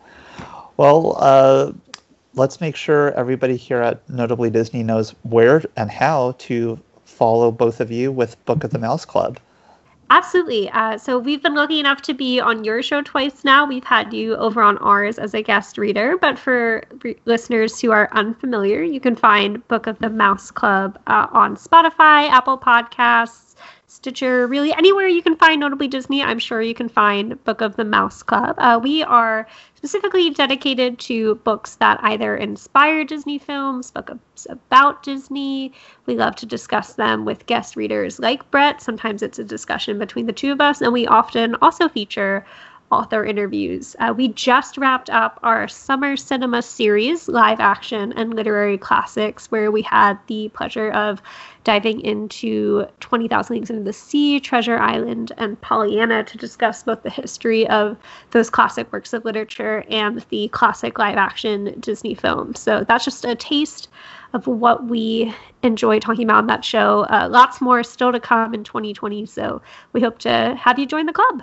Well, uh, let's make sure everybody here at Notably Disney knows where and how to follow both of you with Book of the Mouse Club. Absolutely. Uh, so we've been lucky enough to be on your show twice now. We've had you over on ours as a guest reader. But for re- listeners who are unfamiliar, you can find Book of the Mouse Club uh, on Spotify, Apple Podcasts, Stitcher, really anywhere you can find Notably Disney. I'm sure you can find Book of the Mouse Club. Uh, we are specifically dedicated to books that either inspire Disney films, books about Disney. We love to discuss them with guest readers like Brett. Sometimes it's a discussion between the two of us, and we often also feature author interviews. Uh, we just wrapped up our summer cinema series, Live Action and Literary Classics, where we had the pleasure of diving into twenty thousand Leagues Under the Sea, Treasure Island, and Pollyanna to discuss both the history of those classic works of literature and the classic live-action Disney films. So that's just a taste of what we enjoy talking about on that show. Uh, lots more still to come in twenty twenty, so we hope to have you join the club.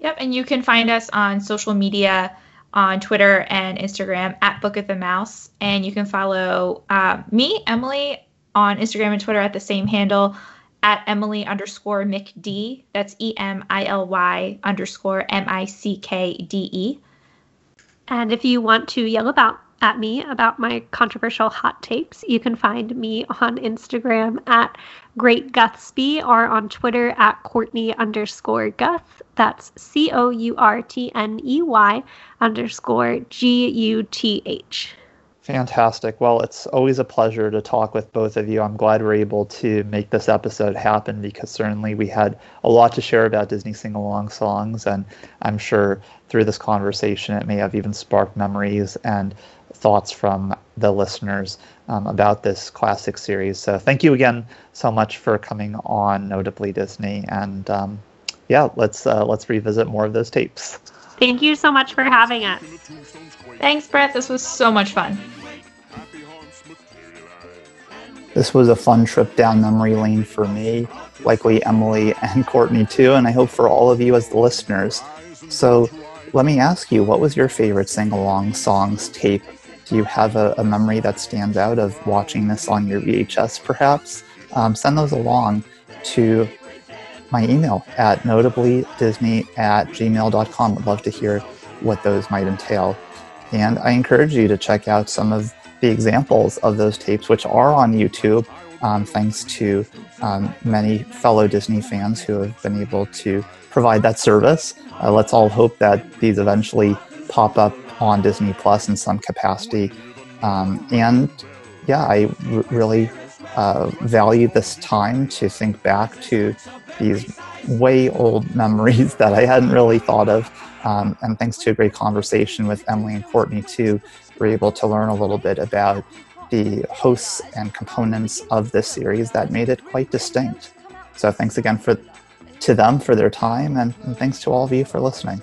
Yep, and you can find us on social media on Twitter and Instagram at Book of the Mouse. And you can follow uh, me, Emily, on Instagram and Twitter at the same handle, at Emily underscore McD. That's E M I L Y underscore M I C K D E. And if you want to yell about at me about my controversial hot takes, you can find me on Instagram at Great Guthsby or on Twitter at Courtney underscore Guth. That's C O U R T N E Y underscore G U T H. Fantastic. Well, it's always a pleasure to talk with both of you. I'm glad we're able to make this episode happen because certainly we had a lot to share about Disney Sing Along Songs, and I'm sure through this conversation it may have even sparked memories and thoughts from the listeners um, about this classic series. So thank you again so much for coming on Notably Disney, and um, yeah, let's uh, let's revisit more of those tapes. Thank you so much for having us. Thanks, Brett. This was so much fun. This was a fun trip down memory lane for me, likely Emily and Courtney too, and I hope for all of you as the listeners. So let me ask you, what was your favorite sing-along songs tape? Do you have a, a memory that stands out of watching this on your V H S, perhaps? Um, send those along to my email at notablydisney at gmail dot com. I'd love to hear what those might entail. And I encourage you to check out some of the examples of those tapes, which are on YouTube, um, thanks to um, many fellow Disney fans who have been able to provide that service. Uh, let's all hope that these eventually pop up on Disney Plus in some capacity. Um, and yeah, I r- really uh, value this time to think back to these way old memories that I hadn't really thought of. Um, and thanks to a great conversation with Emily and Courtney too, we're able to learn a little bit about the hosts and components of this series that made it quite distinct. So thanks again for to them for their time, and, and thanks to all of you for listening.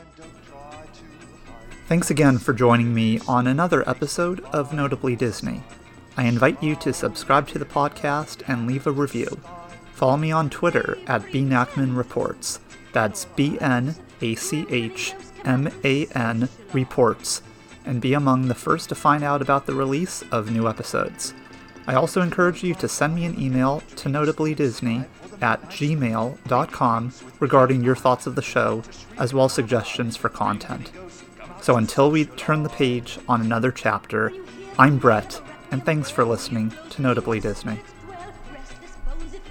Thanks again for joining me on another episode of Notably Disney. I invite you to subscribe to the podcast and leave a review. Follow me on Twitter at B Nachman Reports. That's B N A C H M A N Reports, and be among the first to find out about the release of new episodes. I also encourage you to send me an email to notablydisney at gmail dot com regarding your thoughts of the show, as well as suggestions for content. So until we turn the page on another chapter, I'm Brett, and thanks for listening to Notably Disney.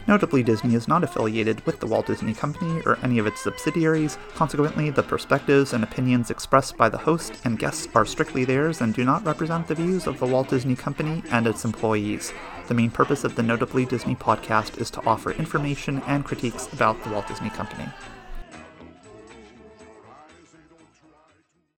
Notably Disney is not affiliated with the Walt Disney Company or any of its subsidiaries. Consequently, the perspectives and opinions expressed by the host and guests are strictly theirs and do not represent the views of the Walt Disney Company and its employees. The main purpose of the Notably Disney podcast is to offer information and critiques about the Walt Disney Company.